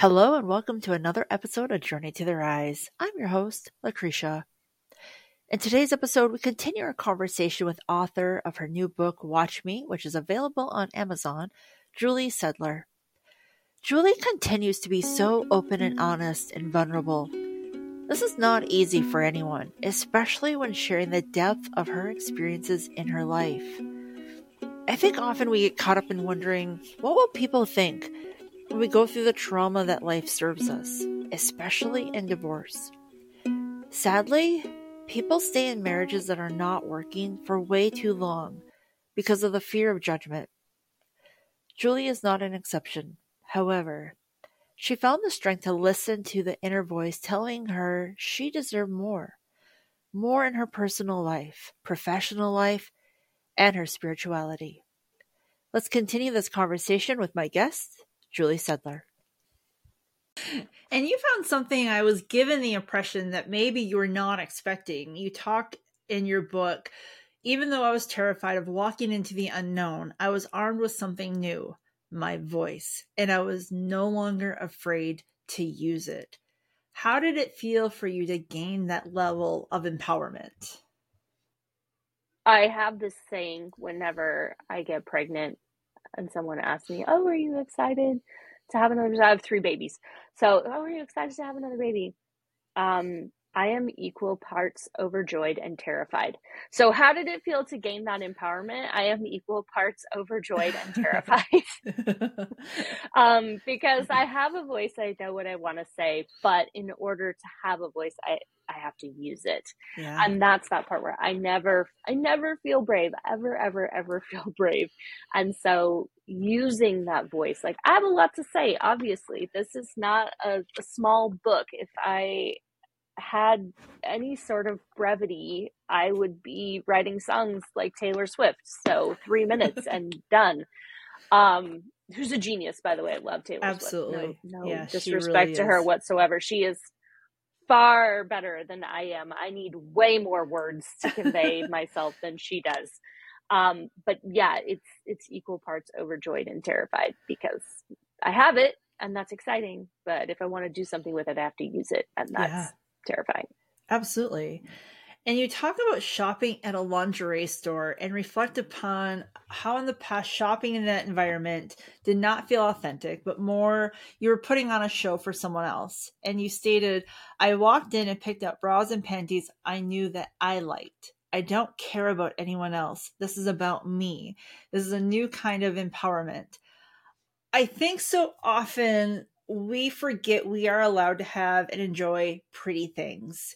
Hello and welcome to another episode of Journey to the Rise. I'm your host, Lucretia. In today's episode, we continue our conversation with author of her new book, Watch Me, which is available on Amazon, Julie Sedler. Julie continues to be so open and honest and vulnerable. This is not easy for anyone, especially when sharing the depth of her experiences in her life. I think often we get caught up in wondering, what will people think? When we go through the trauma that life serves us, especially in divorce. Sadly, people stay in marriages that are not working for way too long because of the fear of judgment. Julie is not an exception. However, she found the strength to listen to the inner voice telling her she deserved more in her personal life, professional life, and her spirituality. Let's continue this conversation with my guest, Julie Sedler. And you found something I was given the impression that maybe you were not expecting. You talk in your book, even though I was terrified of walking into the unknown, I was armed with something new, my voice, and I was no longer afraid to use it. How did it feel for you to gain that level of empowerment? I have this saying whenever I get pregnant, and someone asked me, oh, are you excited to have another? I have three babies. So, oh, are you excited to have another baby? I am equal parts overjoyed and terrified. So how did it feel to gain that empowerment? I am equal parts overjoyed and terrified. Because I have a voice, I know what I want to say, but in order to have a voice, I have to use it. Yeah. And that's that part where I never feel brave, ever feel brave. And so using that voice, like I have a lot to say, obviously, this is not a small book. If I had any sort of brevity, I would be writing songs like Taylor Swift. So 3 minutes and done. Who's a genius, by the way. I love Taylor Swift. No yeah, disrespect really to her whatsoever. She is far better than I am. I need way more words to convey myself than she does. But yeah, it's equal parts overjoyed and terrified because I have it and that's exciting. But if I want to do something with it, I have to use it. And that's terrifying. Absolutely. And you talk about shopping at a lingerie store and reflect upon how in the past shopping in that environment did not feel authentic, but more you were putting on a show for someone else. And you stated, I walked in and picked up bras and panties I knew that I liked. I don't care about anyone else. This is about me. This is a new kind of empowerment. I think so often we forget we are allowed to have and enjoy pretty things.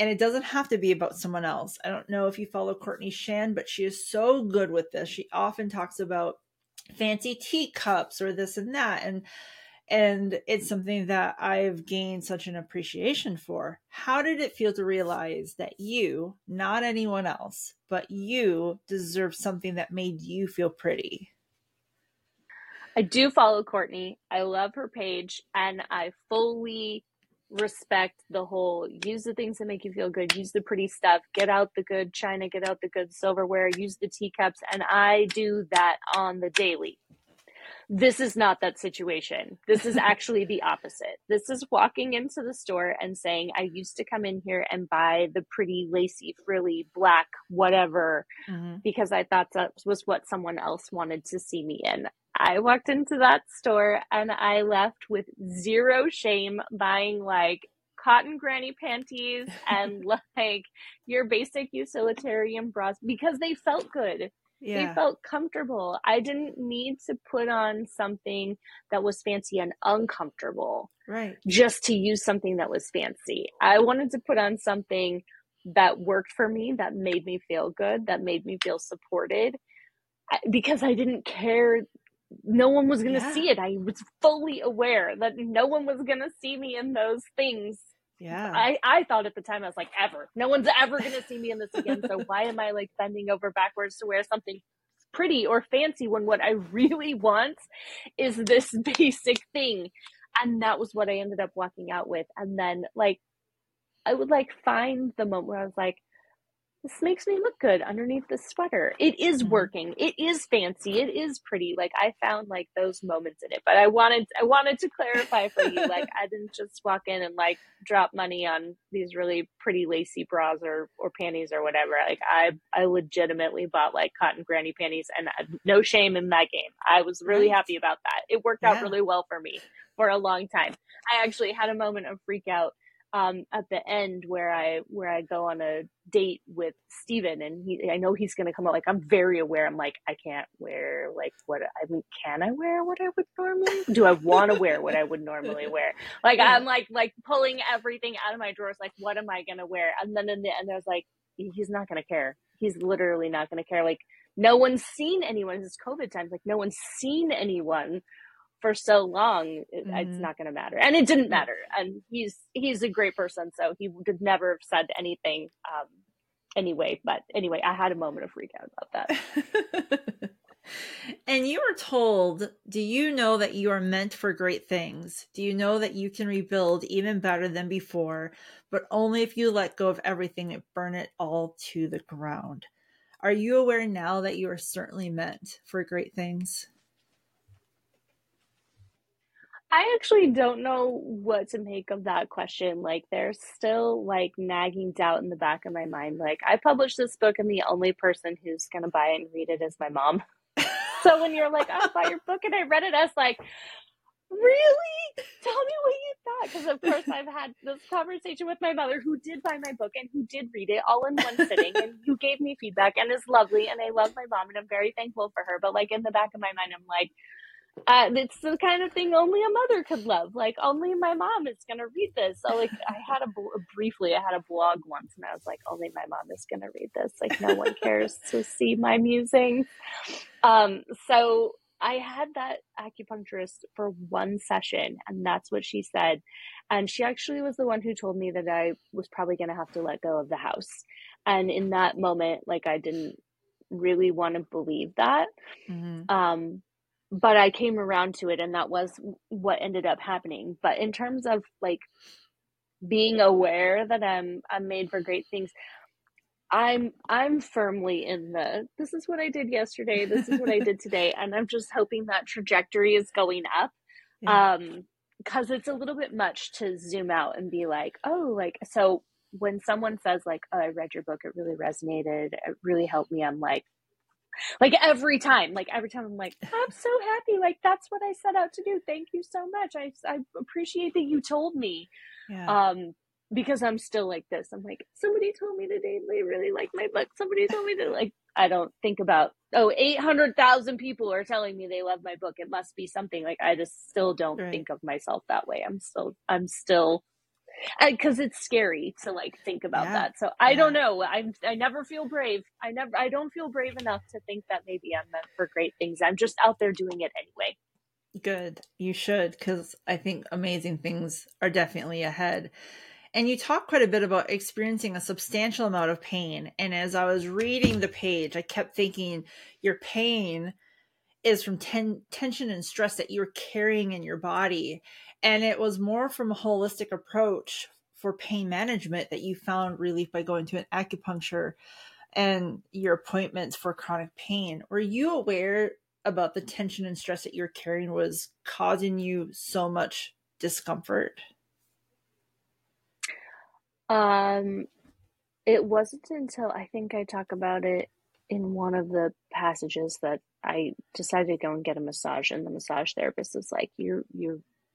And it doesn't have to be about someone else. I don't know if you follow Courtney Shan, but she is so good with this. She often talks about fancy teacups or this and that. And it's something that I've gained such an appreciation for. How did it feel to realize that you, not anyone else, but you deserve something that made you feel pretty? I do follow Courtney. I love her page. And I fully respect the whole use the things that make you feel good, use the pretty stuff, get out the good china, get out the good silverware, use the teacups. And I do that on the daily. This is not that situation. This is actually the opposite. This is walking into the store and saying, I used to come in here and buy the pretty lacy frilly black whatever because I thought that was what someone else wanted to see me in. I walked into that store and I left with zero shame buying like cotton granny panties and like your basic utilitarian bras because they felt good. Yeah. They felt comfortable. I didn't need to put on something that was fancy and uncomfortable just to use something that was fancy. I wanted to put on something that worked for me, that made me feel good, that made me feel supported because I didn't care. No one was going to see it. I was fully aware that no one was going to see me in those things. Yeah. I thought at the time, I was like, ever. No one's ever going to see me in this again. So why am I like bending over backwards to wear something pretty or fancy when what I really want is this basic thing? And that was what I ended up walking out with. And then like, I would like find the moment where I was like, this makes me look good underneath the sweater. It is working. It is fancy. It is pretty. Like, I found like those moments in it, but I wanted to clarify for you. Like, I didn't just walk in and like drop money on these really pretty lacy bras or panties or whatever. Like, I legitimately bought like cotton granny panties, and no shame in that game. I was really happy about that. It worked out really well for me for a long time. I actually had a moment of freak out at the end where I go on a date with Steven, and I know he's going to come out. Like, I'm very aware. I'm like, I can't wear like what I mean. Can I wear what I would normally? Do I want to wear what I would normally wear? Like, I'm like pulling everything out of my drawers. Like, what am I going to wear? And then in the end, I was like, he's not going to care. He's literally not going to care. Like, no one's seen anyone. It's COVID times. Like, no one's seen anyone for so long, it's not going to matter. And it didn't matter. And he's a great person, so he could never have said anything anyway. But anyway, I had a moment of freak out about that. And you were told, do you know that you are meant for great things? Do you know that you can rebuild even better than before, but only if you let go of everything and burn it all to the ground? Are you aware now that you are certainly meant for great things? I actually don't know what to make of that question. Like, there's still like nagging doubt in the back of my mind. Like, I published this book and the only person who's going to buy it and read it is my mom. So when you're like, I bought your book and I read it, I was like, really? Tell me what you thought. Because of course I've had this conversation with my mother, who did buy my book and who did read it all in one sitting, and who gave me feedback and is lovely. And I love my mom and I'm very thankful for her. But like, in the back of my mind, I'm like, it's the kind of thing only a mother could love. Like, only my mom is going to read this. So like, I had a blog once, and I was like, only my mom is going to read this. Like, no one cares to see my musings. So I had that acupuncturist for one session, and that's what she said. And she actually was the one who told me that I was probably going to have to let go of the house. And in that moment, like, I didn't really want to believe that. Mm-hmm. But I came around to it, and that was what ended up happening. But in terms of like being aware that I'm made for great things, I'm firmly in the, this is what I did yesterday, this is what I did today. And I'm just hoping that trajectory is going up. Yeah. 'Cause it's a little bit much to zoom out and be like, oh, like, so when someone says like, oh, I read your book, it really resonated, it really helped me. I'm like every time I'm like, I'm so happy. Like, that's what I set out to do. Thank you so much. I appreciate that you told me. Yeah. Because I'm still like this. I'm like, somebody told me today they really like my book. Somebody told me that, like, I don't think about, oh, 800,000 people are telling me they love my book. It must be something. Like, I just still don't think of myself that way. I'm still, because it's scary to like think about that. So I don't know. I never feel brave. I don't feel brave enough to think that maybe I'm meant for great things. I'm just out there doing it anyway. Good. You should, because I think amazing things are definitely ahead. And you talk quite a bit about experiencing a substantial amount of pain. And as I was reading the page, I kept thinking your pain is from tension and stress that you're carrying in your body. And it was more from a holistic approach for pain management that you found relief by going to an acupuncture and your appointments for chronic pain. Were you aware about the tension and stress that you're carrying was causing you so much discomfort? It wasn't until, I think I talk about it in one of the passages, that I decided to go and get a massage, and the massage therapist was like, you're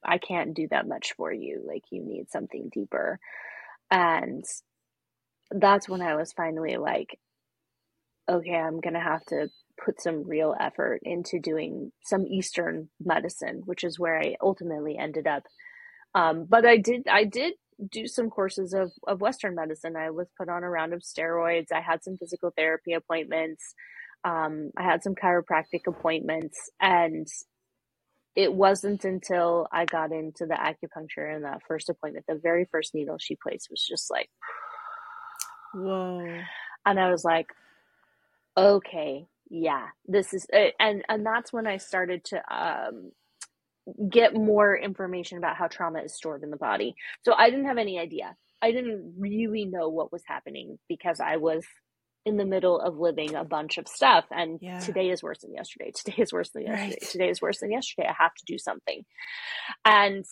I can't do that much for you. Like, you need something deeper. And that's when I was finally like, okay, I'm going to have to put some real effort into doing some Eastern medicine, which is where I ultimately ended up. But I did do some courses of Western medicine. I was put on a round of steroids. I had some physical therapy appointments. I had some chiropractic appointments, and it wasn't until I got into the acupuncture and that first appointment, the very first needle she placed was just like, whoa. And I was like, okay, yeah, this is it. And that's when I started to get more information about how trauma is stored in the body. So I didn't have any idea. I didn't really know what was happening because I was in the middle of living a bunch of stuff. And today is worse than yesterday. Today is worse than yesterday. Right. Today is worse than yesterday. I have to do something. And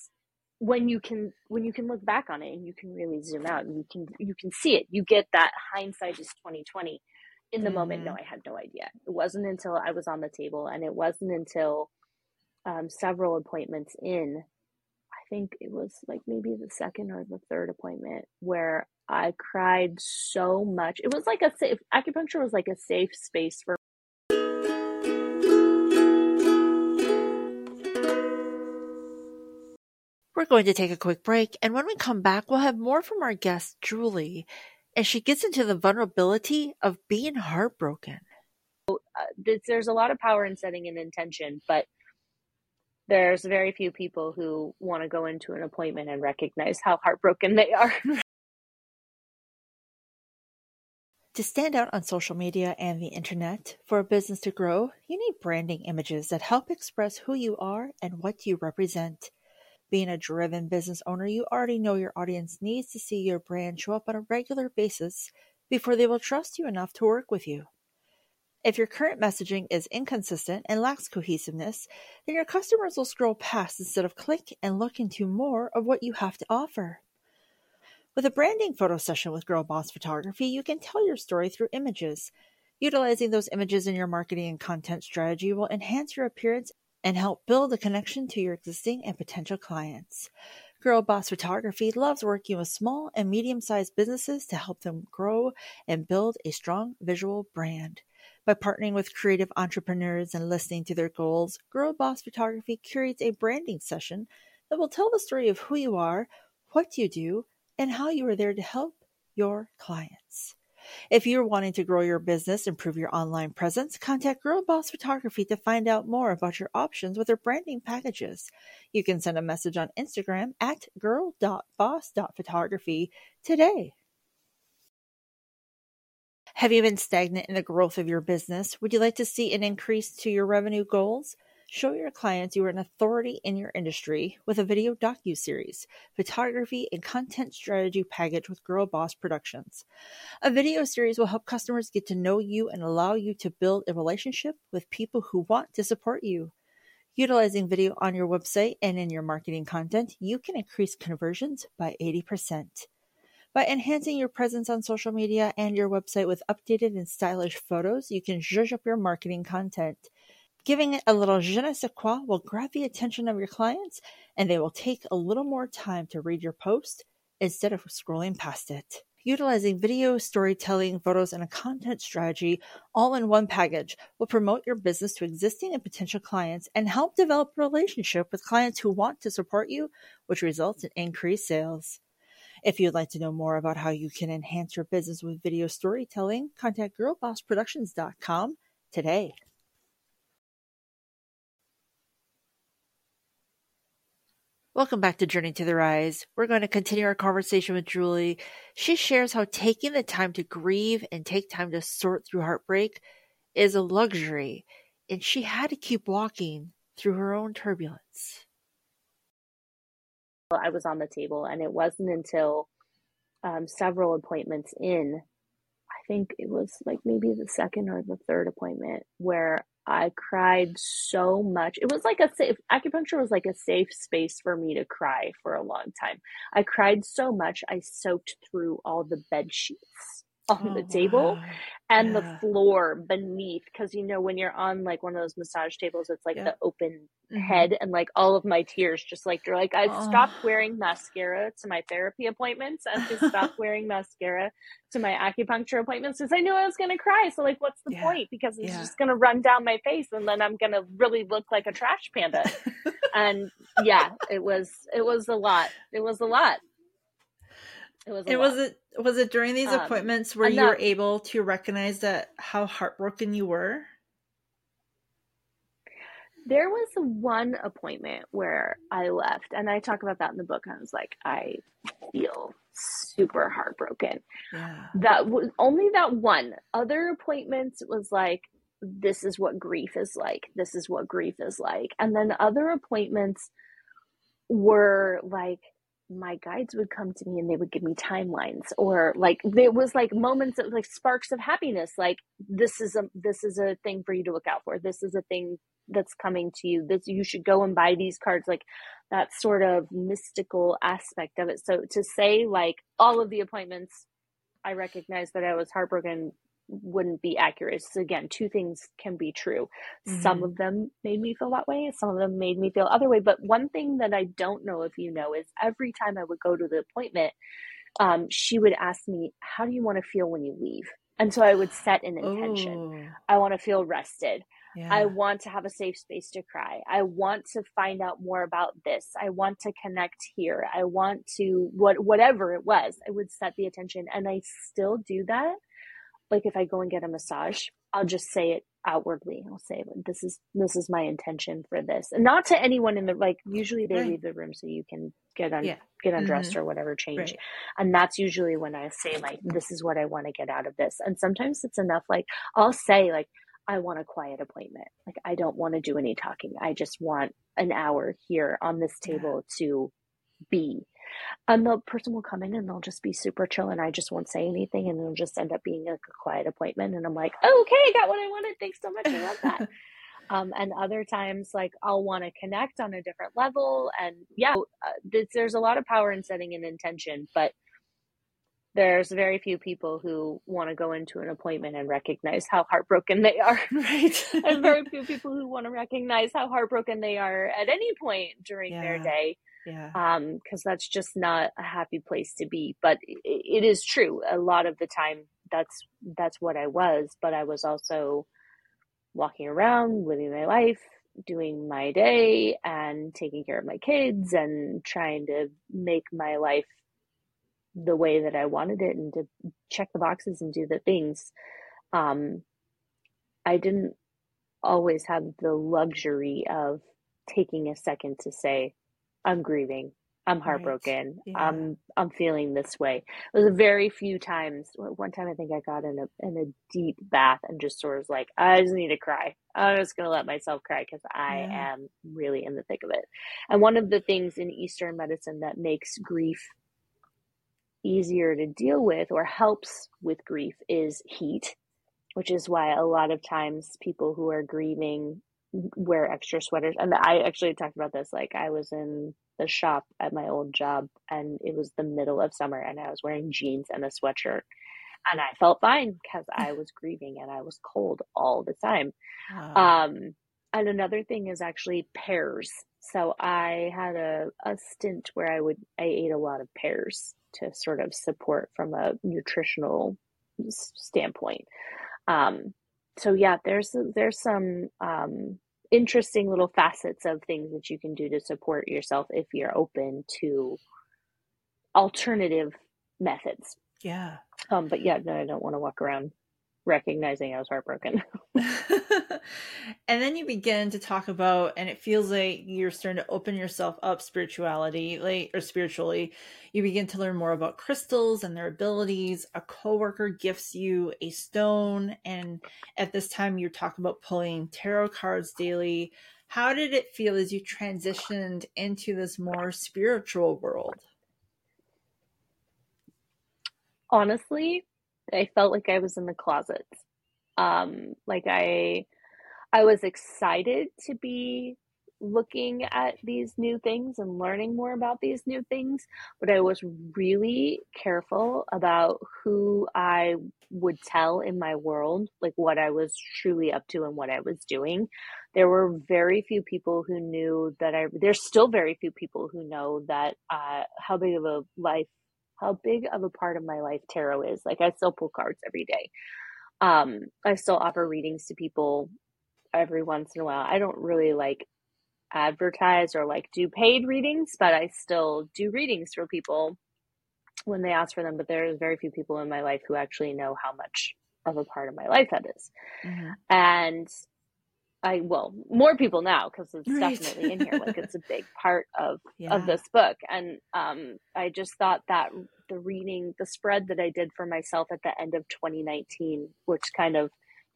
when you can look back on it and you can really zoom out and you can see it, you get that hindsight is 20/20. In the moment, no, I had no idea. It wasn't until I was on the table, and it wasn't until several appointments in, I think it was like maybe the second or the third appointment, where I cried so much. It was like a safe, acupuncture was like a safe space for. We're going to take a quick break, and when we come back, we'll have more from our guest, Julie. And she gets into the vulnerability of being heartbroken. There's a lot of power in setting an intention, but there's very few people who want to go into an appointment and recognize how heartbroken they are. To stand out on social media and the internet, for a business to grow, you need branding images that help express who you are and what you represent. Being a driven business owner, you already know your audience needs to see your brand show up on a regular basis before they will trust you enough to work with you. If your current messaging is inconsistent and lacks cohesiveness, then your customers will scroll past instead of click and look into more of what you have to offer. With a branding photo session with Girl Boss Photography, you can tell your story through images. Utilizing those images in your marketing and content strategy will enhance your appearance and help build a connection to your existing and potential clients. Girl Boss Photography loves working with small and medium-sized businesses to help them grow and build a strong visual brand. By partnering with creative entrepreneurs and listening to their goals, Girl Boss Photography curates a branding session that will tell the story of who you are, what you do, and how you are there to help your clients. If you're wanting to grow your business, improve your online presence, contact Girl Boss Photography to find out more about your options with their branding packages. You can send a message on Instagram at girl.boss.photography today. Have you been stagnant in the growth of your business? Would you like to see an increase to your revenue goals? Show your clients you are an authority in your industry with a video docu-series, photography, and content strategy package with Girl Boss Productions. A video series will help customers get to know you and allow you to build a relationship with people who want to support you. Utilizing video on your website and in your marketing content, you can increase conversions by 80%. By enhancing your presence on social media and your website with updated and stylish photos, you can zhuzh up your marketing content. Giving it a little je ne sais quoi will grab the attention of your clients, and they will take a little more time to read your post instead of scrolling past it. Utilizing video, storytelling, photos, and a content strategy all in one package will promote your business to existing and potential clients and help develop a relationship with clients who want to support you, which results in increased sales. If you'd like to know more about how you can enhance your business with video storytelling, contact girlbossproductions.com today. Welcome back to Journey to the Rise. We're going to continue our conversation with Julie. She shares how taking the time to grieve and take time to sort through heartbreak is a luxury, and she had to keep walking through her own turbulence. I was on the table, and it wasn't until several appointments in, I think it was like maybe the second or the third appointment, where I cried so much. It was like a safe, acupuncture was like a safe space for me to cry for a long time. I cried so much. I soaked through all the bed sheets on the table and the floor beneath. Cause you know, when you're on like one of those massage tables, it's like the open head and like all of my tears, just like, they're like, I stopped wearing mascara to my therapy appointments. I stopped wearing mascara to my acupuncture appointments because I knew I was going to cry. So like, what's the point? Because it's just going to run down my face and then I'm going to really look like a trash panda. And it was a lot. It was a lot. Was it during these appointments where you were able to recognize that how heartbroken you were? There was one appointment where I left, and I talk about that in the book. I was like, I feel super heartbroken. Yeah. That was only that one. Other appointments was like, this is what grief is like. This is what grief is like. And then other appointments were like, my guides would come to me and they would give me timelines, or like there was like moments of like sparks of happiness. Like this is a thing for you to look out for. This is a thing that's coming to you. This, you should go and buy these cards, like that sort of mystical aspect of it. So to say like all of the appointments, I recognized that I was heartbroken, wouldn't be accurate. So again, two things can be true. Mm-hmm. Some of them made me feel that way. Some of them made me feel other way. But one thing that I don't know if you know is every time I would go to the appointment, she would ask me, how do you want to feel when you leave? And so I would set an intention. Ooh. I want to feel rested. Yeah. I want to have a safe space to cry. I want to find out more about this. I want to connect here. I want to whatever it was, I would set the intention. And I still do that. Like if I go and get a massage, I'll just say it outwardly. I'll say, this is my intention for this. And not to anyone in the, like usually they leave the room so you can get undressed or whatever, change. Right. And that's usually when I say like, this is what I want to get out of this. And sometimes it's enough. Like I'll say like, I want a quiet appointment. Like I don't want to do any talking. I just want an hour here on this table to be. And the person will come in and they'll just be super chill and I just won't say anything and it'll just end up being like a quiet appointment and I'm like, oh, okay, I got what I wanted. Thanks so much. I love that. And other times like I'll want to connect on a different level and there's a lot of power in setting an intention, but there's very few people who want to go into an appointment and recognize how heartbroken they are, right? And very few people who want to recognize how heartbroken they are at any point during their day. Yeah. Because that's just not a happy place to be, but it is true. A lot of the time that's what I was, but I was also walking around, living my life, doing my day and taking care of my kids and trying to make my life the way that I wanted it and to check the boxes and do the things. I didn't always have the luxury of taking a second to say, I'm grieving. I'm heartbroken. Right. Yeah. I'm feeling this way. It was a very few times. One time I think I got in a deep bath and just sort of was like, I just need to cry. I'm just going to let myself cry because I am really in the thick of it. And one of the things in Eastern medicine that makes grief easier to deal with or helps with grief is heat, which is why a lot of times people who are grieving wear extra sweaters. And I actually talked about this, like I was in the shop at my old job and it was the middle of summer and I was wearing jeans and a sweatshirt and I felt fine because I was grieving and I was cold all the time. And another thing is actually pears. So I had a stint where I ate a lot of pears to sort of support from a nutritional standpoint. So yeah, there's some interesting little facets of things that you can do to support yourself if you're open to alternative methods. Yeah. But yeah, no, I don't want to walk around recognizing I was heartbroken. And then you begin to talk about, and it feels like you're starting to open yourself up spiritually. You begin to learn more about crystals and their abilities. A coworker gifts you a stone. And at this time you talk about pulling tarot cards daily. How did it feel as you transitioned into this more spiritual world? Honestly, I felt like I was in the closet. Like I was excited to be looking at these new things and learning more about these new things, but I was really careful about who I would tell in my world, like what I was truly up to and what I was doing. There were very few people who knew that there's still very few people who know that, how big of a part of my life tarot is. Like I still pull cards every day. I still offer readings to people every once in a while. I don't really like advertise or like do paid readings, but I still do readings for people when they ask for them. But there's very few people in my life who actually know how much of a part of my life that is. Mm-hmm. And more people now, because it's definitely in here. Like it's a big part of this book. And I just thought that the spread that I did for myself at the end of 2019, which kind of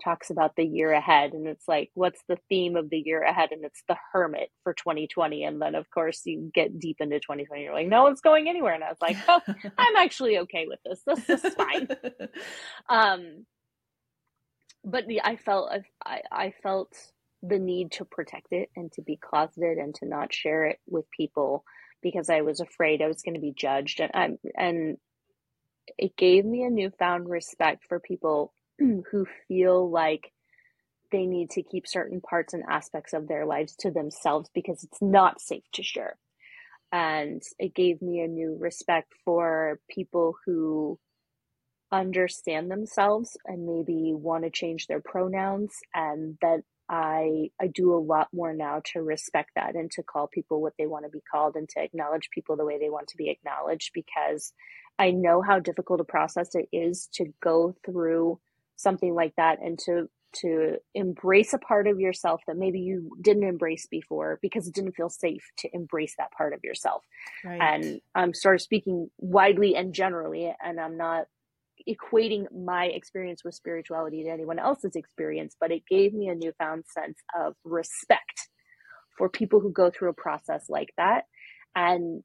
talks about the year ahead, and it's like, what's the theme of the year ahead? And it's the hermit for 2020. And then of course you get deep into 2020, you're like, no one's going anywhere. And I was like, oh, I'm actually okay with this. This is fine. But I felt the need to protect it and to be closeted and to not share it with people because I was afraid I was going to be judged. And it gave me a newfound respect for people who feel like they need to keep certain parts and aspects of their lives to themselves because it's not safe to share. And it gave me a new respect for people who understand themselves and maybe want to change their pronouns, and that I do a lot more now to respect that and to call people what they want to be called and to acknowledge people the way they want to be acknowledged, because I know how difficult a process it is to go through something like that and to embrace a part of yourself that maybe you didn't embrace before because it didn't feel safe to embrace that part of yourself. Right. And I'm sort of speaking widely and generally, and I'm not equating my experience with spirituality to anyone else's experience, but it gave me a newfound sense of respect for people who go through a process like that. And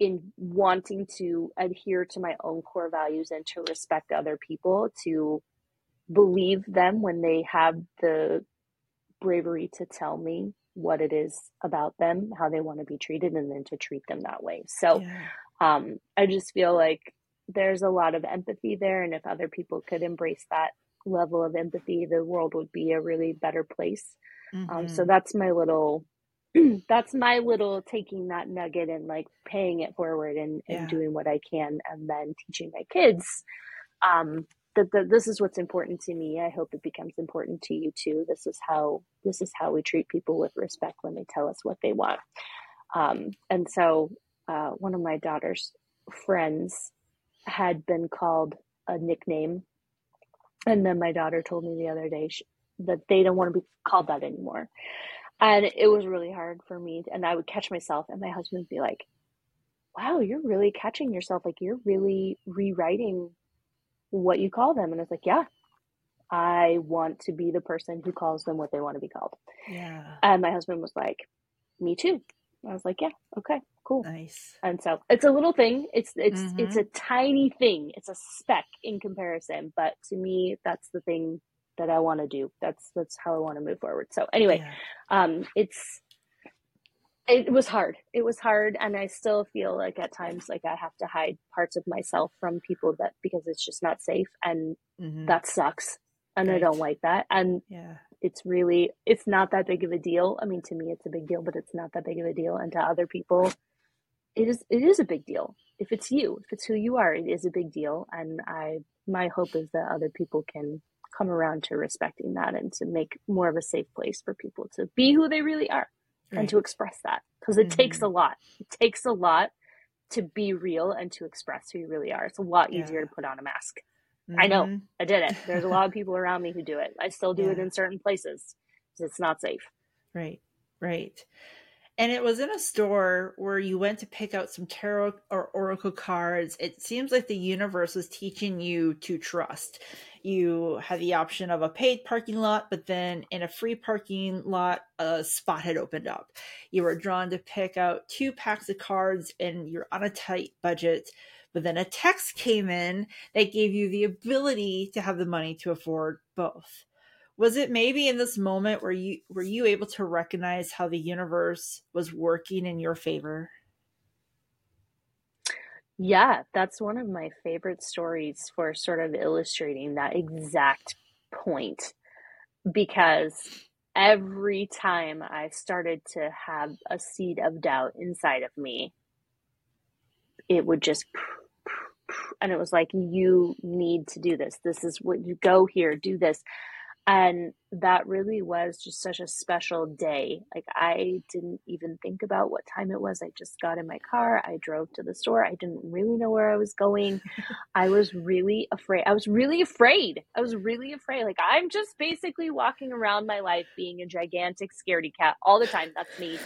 in wanting to adhere to my own core values and to respect other people, to believe them when they have the bravery to tell me what it is about them, how they want to be treated, and then to treat them that way. So yeah. I just feel like there's a lot of empathy there. And if other people could embrace that level of empathy, the world would be a really better place. Mm-hmm. So that's my little taking that nugget and like paying it forward and doing what I can, and then teaching my kids that this is what's important to me. I hope it becomes important to you too. This is how we treat people with respect when they tell us what they want. And so one of my daughter's friends had been called a nickname, and then my daughter told me the other day that they don't want to be called that anymore. And it was really hard for me. And I would catch myself, and my husband would be like, wow, you're really catching yourself. Like, you're really rewriting what you call them. And I was like, yeah, I want to be the person who calls them what they want to be called. Yeah. And my husband was like, me too. I was like, yeah, okay, cool. Nice. And so it's a little thing. It's a tiny thing. It's a speck in comparison. But to me, that's the thing that I want to do. That's how I want to move forward. So anyway, it was hard. And I still feel like at times, like I have to hide parts of myself from people because it's just not safe, and that sucks. And right. I don't like that. And it's not that big of a deal. I mean, to me, it's a big deal, but it's not that big of a deal. And to other people, it is a big deal. If it's you, if it's who you are, it is a big deal. And my hope is that other people can come around to respecting that and to make more of a safe place for people to be who they really are and to express that, because it takes a lot. It takes a lot to be real and to express who you really are. It's a lot easier to put on a mask. Mm-hmm. I know, I did it. There's a lot of people around me who do it. I still do it in certain places because it's not safe. Right. And it was in a store where you went to pick out some tarot or oracle cards. It seems like the universe is teaching you to trust. You had the option of a paid parking lot, but then in a free parking lot, a spot had opened up. You were drawn to pick out 2 packs of cards, and you're on a tight budget. But then a text came in that gave you the ability to have the money to afford both. Was it maybe in this moment where were you able to recognize how the universe was working in your favor? Yeah, that's one of my favorite stories for sort of illustrating that exact point, because every time I started to have a seed of doubt inside of me, it would just, and it was like, you need to do this. This is what you go here, do this. And that really was just such a special day. Like, I didn't even think about what time it was. I just got in my car. I drove to the store. I didn't really know where I was going. I was really afraid. Like, I'm just basically walking around my life being a gigantic scaredy cat all the time. That's me.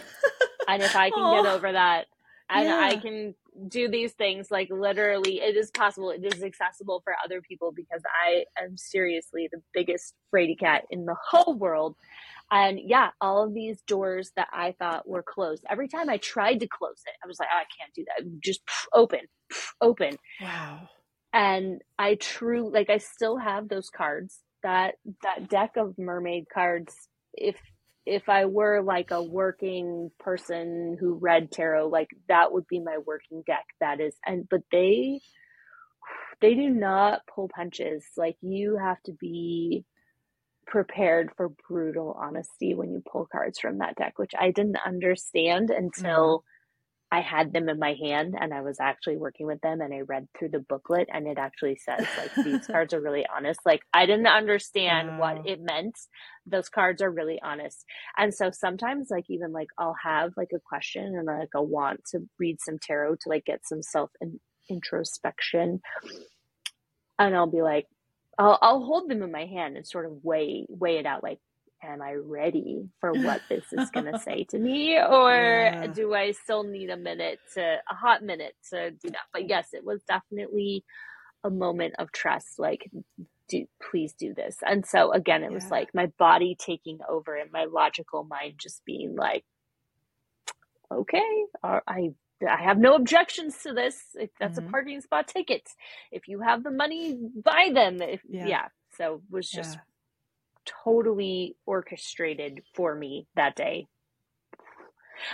And if I can get over that, and I can do these things. Like, literally, it is possible. It is accessible for other people, because I am seriously the biggest fraidy cat in the whole world. And yeah, all of these doors that I thought were closed, every time I tried to close it, I was like, oh, I can't do that. Just open. Wow. And I I still have those cards, that deck of mermaid cards. If I were like a working person who read tarot, like, that would be my working deck. That is, but they do not pull punches. Like, you have to be prepared for brutal honesty when you pull cards from that deck, which I didn't understand until I had them in my hand and I was actually working with them, and I read through the booklet, and it actually says, like, these cards are really honest. Like, I didn't understand what it meant. Those cards are really honest. And so sometimes, like, even like I'll have like a question and like a want to read some tarot to like get some self introspection. And I'll be like, I'll hold them in my hand and sort of weigh it out. Like, am I ready for what this is going to say to me? Or do I still need a hot minute to do that? But yes, it was definitely a moment of trust. Like, please do this. And so again, it was like my body taking over and my logical mind just being like, okay, I have no objections to this. If that's a parking spot, take it. If you have the money, buy them. So it was just totally orchestrated for me that day.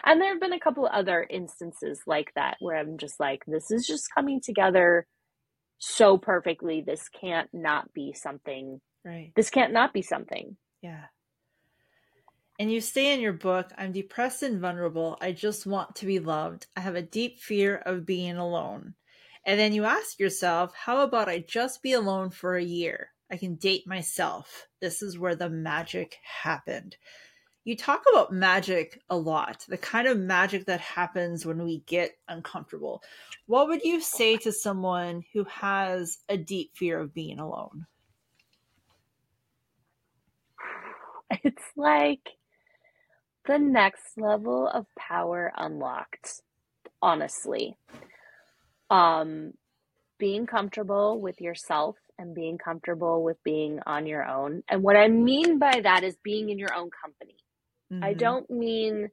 And there have been a couple other instances like that where I'm just like, this is just coming together so perfectly. This can't not be something. Right. This can't not be something. Yeah. And you say in your book, I'm depressed and vulnerable. I just want to be loved. I have a deep fear of being alone. And then you ask yourself, how about I just be alone for a year? I can date myself. This is where the magic happened. You talk about magic a lot, the kind of magic that happens when we get uncomfortable. What would you say to someone who has a deep fear of being alone? It's like the next level of power unlocked, honestly. Being comfortable with yourself and being comfortable with being on your own. And what I mean by that is being in your own company. Mm-hmm. I don't mean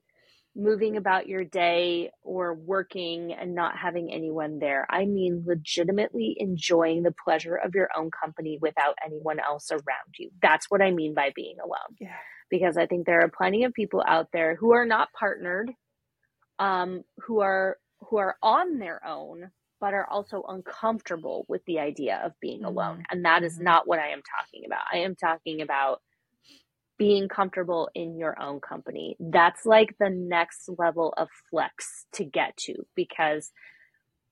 moving about your day or working and not having anyone there. I mean legitimately enjoying the pleasure of your own company without anyone else around you. That's what I mean by being alone. Yeah. Because I think there are plenty of people out there who are not partnered, who are on their own, but are also uncomfortable with the idea of being alone. And that is not what I am talking about. I am talking about being comfortable in your own company. That's like the next level of flex to get to, because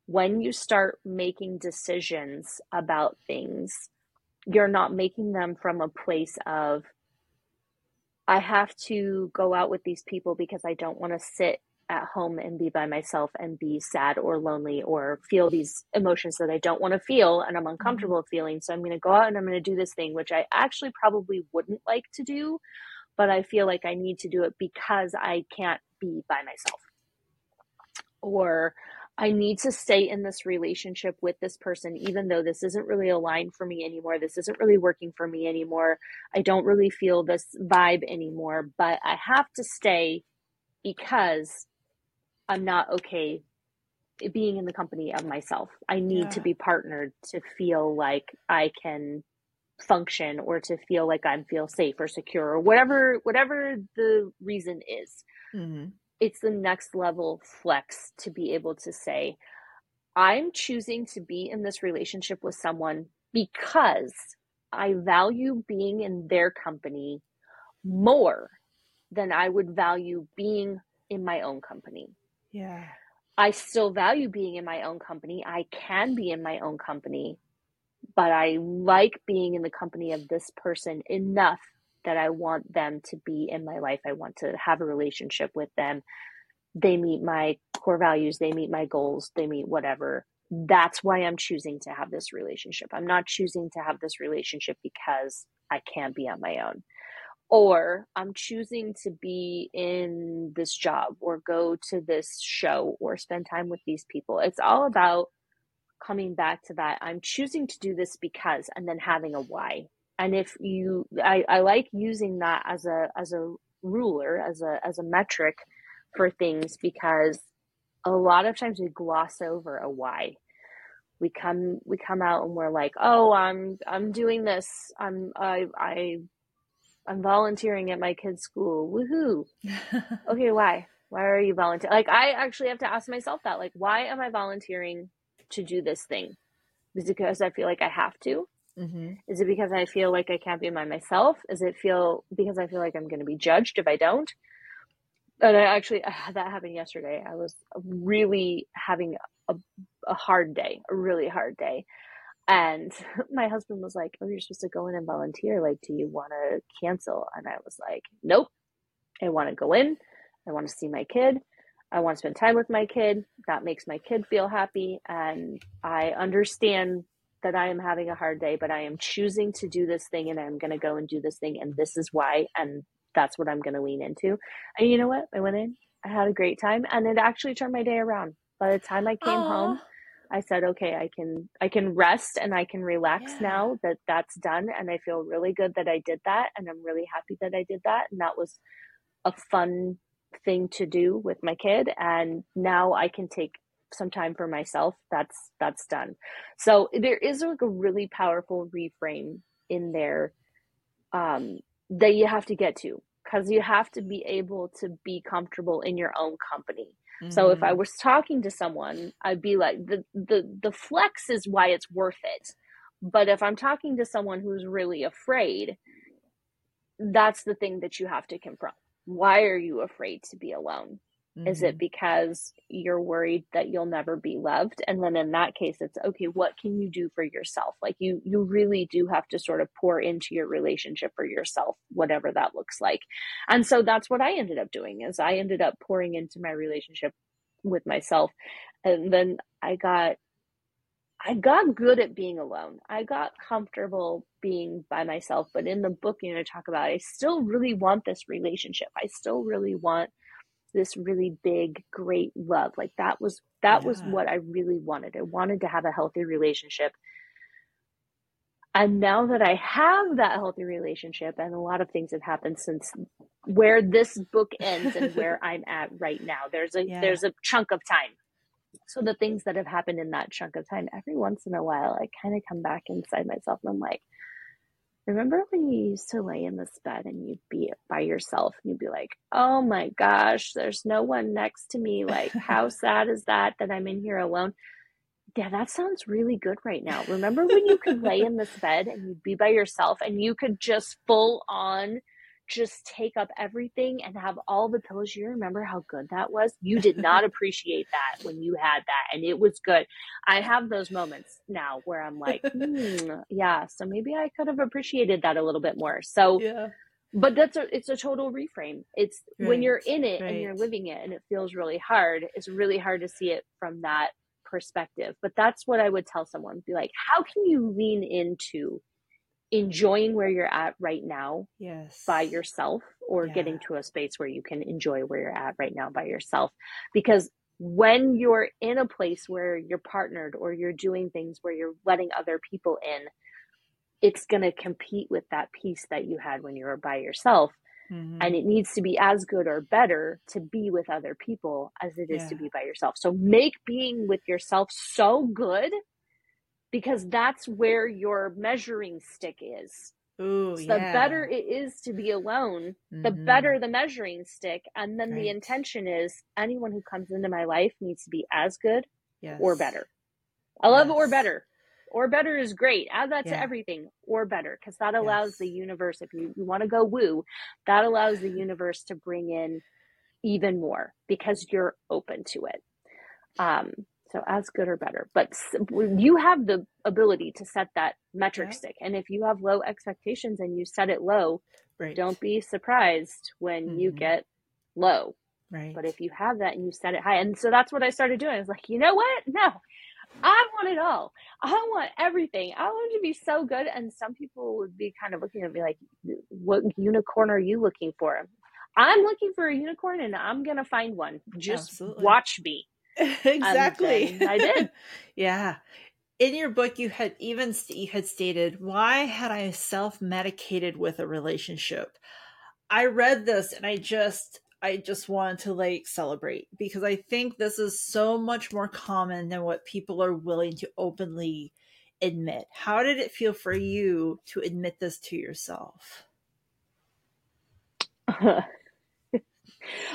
when you start making decisions about things, you're not making them from a place of, I have to go out with these people because I don't want to sit at home and be by myself and be sad or lonely or feel these emotions that I don't want to feel and I'm uncomfortable feeling. So I'm going to go out and I'm going to do this thing, which I actually probably wouldn't like to do, but I feel like I need to do it because I can't be by myself. Or I need to stay in this relationship with this person, even though this isn't really aligned for me anymore. This isn't really working for me anymore. I don't really feel this vibe anymore, but I have to stay because I'm not okay being in the company of myself. I need to be partnered to feel like I can function or to feel like I feel safe or secure or whatever the reason is. Mm-hmm. It's the next level flex to be able to say, I'm choosing to be in this relationship with someone because I value being in their company more than I would value being in my own company. Yeah. I still value being in my own company. I can be in my own company, but I like being in the company of this person enough that I want them to be in my life. I want to have a relationship with them. They meet my core values. They meet my goals. They meet whatever. That's why I'm choosing to have this relationship. I'm not choosing to have this relationship because I can't be on my own. or I'm choosing to be in this job or go to this show or spend time with these people. It's all about coming back to that. I'm choosing to do this because, and then having a why. And if you, I like using that as a ruler, as a metric for things, because a lot of times we gloss over a why. We come out and we're like, oh, I'm doing this. I'm volunteering at my kid's school. Woohoo. Okay, why? Why are you volunteering? Like, I actually have to ask myself that. Like, why am I volunteering to do this thing? Is it because I feel like I have to? Mm-hmm. Is it because I feel like I can't be by myself? Is it because I feel like I'm going to be judged if I don't? And I actually, that happened yesterday. I was really having a hard day, a really hard day. And my husband was like, oh, you're supposed to go in and volunteer. Like, do you want to cancel? And I was like, nope, I want to go in. I want to see my kid. I want to spend time with my kid. That makes my kid feel happy. And I understand that I am having a hard day, but I am choosing to do this thing, and I'm going to go and do this thing. And this is why. And that's what I'm going to lean into. And you know what? I went in, I had a great time, and it actually turned my day around. By the time I came home, I said, okay, I can rest and I can relax now that that's done. And I feel really good that I did that. And I'm really happy that I did that. And that was a fun thing to do with my kid. And now I can take some time for myself. That's done. So there is like a really powerful reframe in there that you have to get to, because you have to be able to be comfortable in your own company. So if I was talking to someone, I'd be like, the flex is why it's worth it. But if I'm talking to someone who's really afraid, that's the thing that you have to confront. Why are you afraid to be alone? Mm-hmm. Is it because you're worried that you'll never be loved? And then in that case, it's okay, what can you do for yourself? Like you really do have to sort of pour into your relationship for yourself, whatever that looks like. And so that's what I ended up doing, is I ended up pouring into my relationship with myself. And then I got good at being alone. I got comfortable being by myself. But in the book, I talk about, I still really want this relationship. I still really want this really big, great love. Like that was what I really wanted. I wanted to have a healthy relationship. And now that I have that healthy relationship, and a lot of things have happened since where this book ends and where I'm at right now, there's a chunk of time. So the things that have happened in that chunk of time, every once in a while, I kind of come back inside myself and I'm like, remember when you used to lay in this bed and you'd be by yourself and you'd be like, oh my gosh, there's no one next to me. Like, how sad is that I'm in here alone? Yeah, that sounds really good right now. Remember when you could lay in this bed and you'd be by yourself and you could just full on just take up everything and have all the pillows? You remember how good that was? You did not appreciate that when you had that, and it was good. I have those moments now where I'm like, yeah, so maybe I could have appreciated that a little bit more. So, but it's a total reframe. It's right, when you're in it and you're living it and it feels really hard, it's really hard to see it from that perspective. But that's what I would tell someone. Be like, how can you lean into enjoying where you're at right now by yourself, or getting to a space where you can enjoy where you're at right now by yourself? Because when you're in a place where you're partnered or you're doing things where you're letting other people in, it's going to compete with that piece that you had when you were by yourself. Mm-hmm. And it needs to be as good or better to be with other people as it is to be by yourself. So make being with yourself so good, because that's where your measuring stick is. Ooh, so the better it is to be alone, the better the measuring stick. And then the intention is, anyone who comes into my life needs to be as good or better. I love or better. Or better is great. Add that to everything, or better, because that allows the universe, if you want to go woo, that allows the universe to bring in even more because you're open to it. So as good or better, but you have the ability to set that metric stick. And if you have low expectations and you set it low, don't be surprised when you get low. But if you have that and you set it high, and so that's what I started doing. I was like, you know what? No, I want it all. I want everything. I want to be so good. And some people would be kind of looking at me like, what unicorn are you looking for? I'm looking for a unicorn and I'm going to find one. Just Absolutely. Watch me. Exactly. I did. Yeah. In your book, you had stated, why had I self-medicated with a relationship? I read this and I just wanted to celebrate, because I think this is so much more common than what people are willing to openly admit. How did it feel for you to admit this to yourself?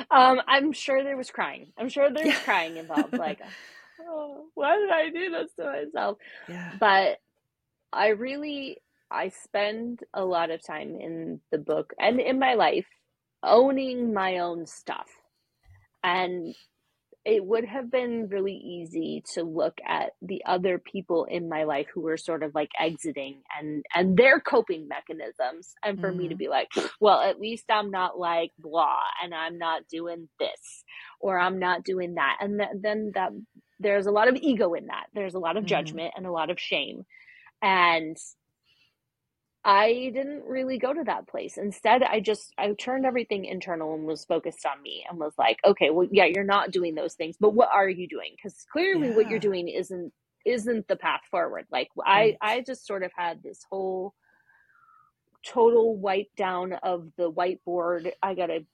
I'm sure there was crying. I'm sure there was crying involved. Like, oh, why did I do this to myself? Yeah. But I spend a lot of time in the book and in my life owning my own stuff. And it would have been really easy to look at the other people in my life who were sort of exiting and their coping mechanisms. And for me to be like, well, at least I'm not blah, and I'm not doing this, or I'm not doing that. And then that there's a lot of ego in that. There's a lot of judgment and a lot of shame. And I didn't really go to that place. Instead, I turned everything internal and was focused on me and was like, okay, well, yeah, you're not doing those things, but what are you doing? Because clearly what you're doing isn't the path forward. I just sort of had this whole total wipe down of the whiteboard. I got to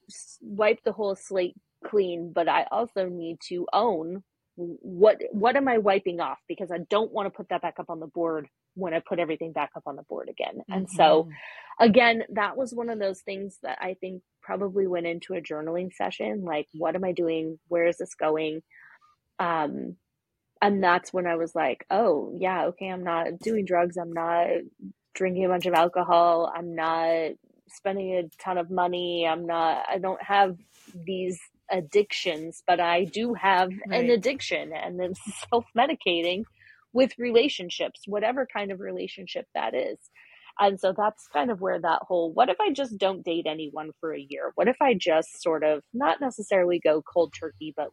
wipe the whole slate clean, but I also need to own what am I wiping off? Because I don't want to put that back up on the board when I put everything back up on the board again. And so again, that was one of those things that I think probably went into a journaling session. Like, what am I doing? Where is this going? And that's when I was like, oh yeah, okay. I'm not doing drugs. I'm not drinking a bunch of alcohol. I'm not spending a ton of money. I don't have these addictions, but I do have an addiction, and then self-medicating with relationships, whatever kind of relationship that is. And so that's kind of where that whole, what if I just don't date anyone for a year? What if I just sort of not necessarily go cold turkey, but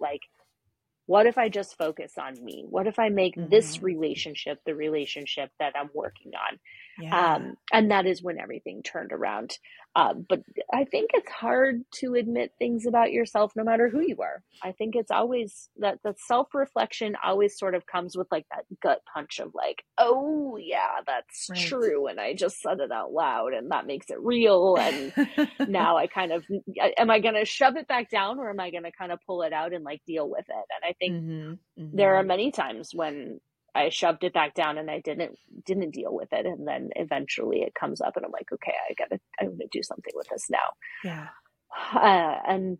what if I just focus on me? What if I make this relationship the relationship that I'm working on? Yeah. And that is when everything turned around. But I think it's hard to admit things about yourself, no matter who you are. I think it's always that self-reflection always sort of comes with that gut punch of oh yeah, that's true. And I just said it out loud and that makes it real. And now I am I going to shove it back down, or am I going to kind of pull it out and deal with it? And I think there are many times when I shoved it back down and I didn't deal with it. And then eventually it comes up and I'm like, okay, I'm going to do something with this now. Yeah. And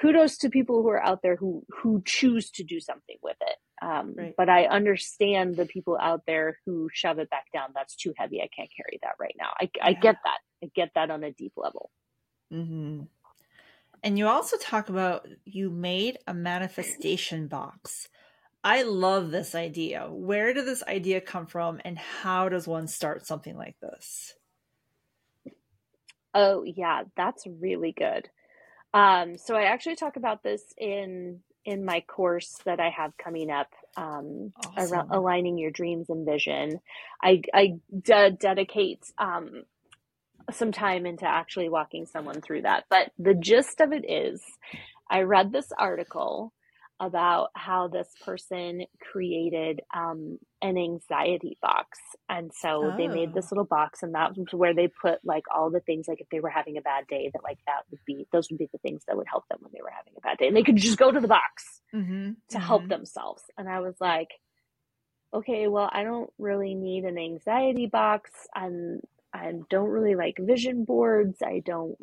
kudos to people who are out there who choose to do something with it. But I understand the people out there who shove it back down. That's too heavy. I can't carry that right now. I get that. I get that on a deep level. Mm-hmm. And you also talk about, you made a manifestation box. I love this idea. Where did this idea come from, and how does one start something like this? Oh yeah, that's really good. So I actually talk about this in my course that I have coming up, awesome. Around aligning your dreams and vision. I dedicate some time into actually walking someone through that. But the gist of it is, I read this article about how this person created an anxiety box. And so they made this little box, and that was where they put all the things, if they were having a bad day, that those would be the things that would help them when they were having a bad day. And they could just go to the box to help themselves. And I was like, okay, well, I don't really need an anxiety box. I don't really like vision boards. I don't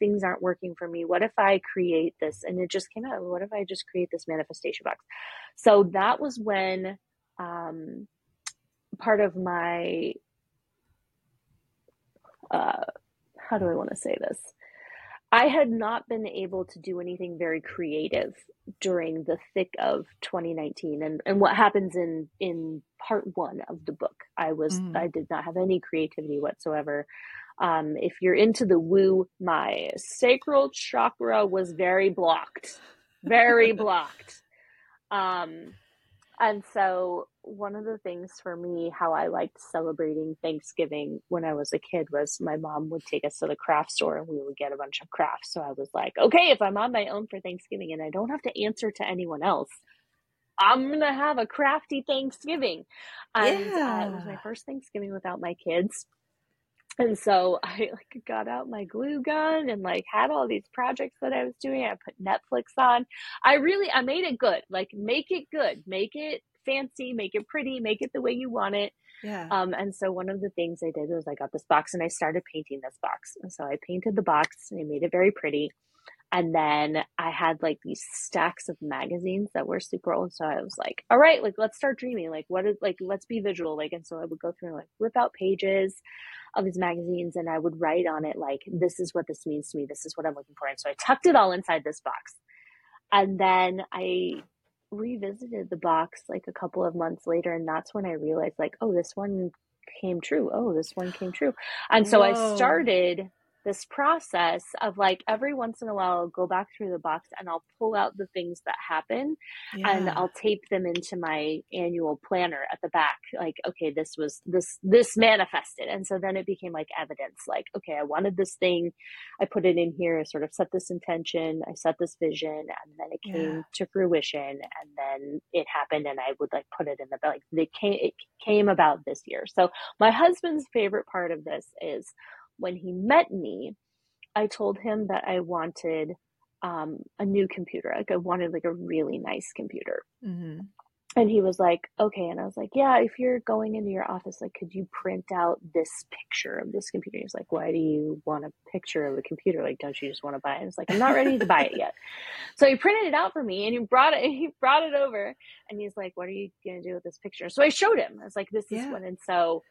things aren't working for me. What if I create this? And it just came out. What if I just create this manifestation box? So that was when part of my, how do I want to say this? I had not been able to do anything very creative during the thick of 2019 and what happens in part one of the book. I did not have any creativity whatsoever. If you're into the woo, my sacral chakra was very blocked. And so one of the things for me, how I liked celebrating Thanksgiving when I was a kid, was my mom would take us to the craft store and we would get a bunch of crafts. So I was like, okay, if I'm on my own for Thanksgiving and I don't have to answer to anyone else, I'm going to have a crafty Thanksgiving. And it was my first Thanksgiving without my kids. And so I like got out my glue gun and like had all these projects that I was doing. I put Netflix on. I made it good. Like, make it good, make it fancy, make it pretty, make it the way you want it. Yeah. And so one of the things I did was I got this box and I started painting this box. And so I painted the box and I made it very pretty. And then I had like these stacks of magazines that were super old. So I was like, all right, like, let's start dreaming. Like, what is, like, let's be visual. Like, and so I would go through and like rip out pages of these magazines and I would write on it, like, this is what this means to me. This is what I'm looking for. And so I tucked it all inside this box. And then I revisited the box like a couple of months later. And that's when I realized, like, oh, this one came true. Oh, this one came true. And so I started this process of like every once in a while I'll go back through the box and I'll pull out the things that happen and I'll tape them into my annual planner at the back. Like, okay, this was this manifested. And so then it became like evidence, like, okay, I wanted this thing. I put it in here. I sort of set this intention. I set this vision, and then it came to fruition, and then it happened. And I would like put it in the, like, it came about this year. So my husband's favorite part of this is, when he met me, I told him that I wanted a new computer. Like, I wanted like a really nice computer. Mm-hmm. And he was like, okay. And I was like, yeah, if you're going into your office, like, could you print out this picture of this computer? He's like, why do you want a picture of a computer? Like, don't you just want to buy it? And it's like, I'm not ready to buy it yet. So he printed it out for me and he brought it over, and he's like, what are you going to do with this picture? So I showed him, I was like, this is one. And so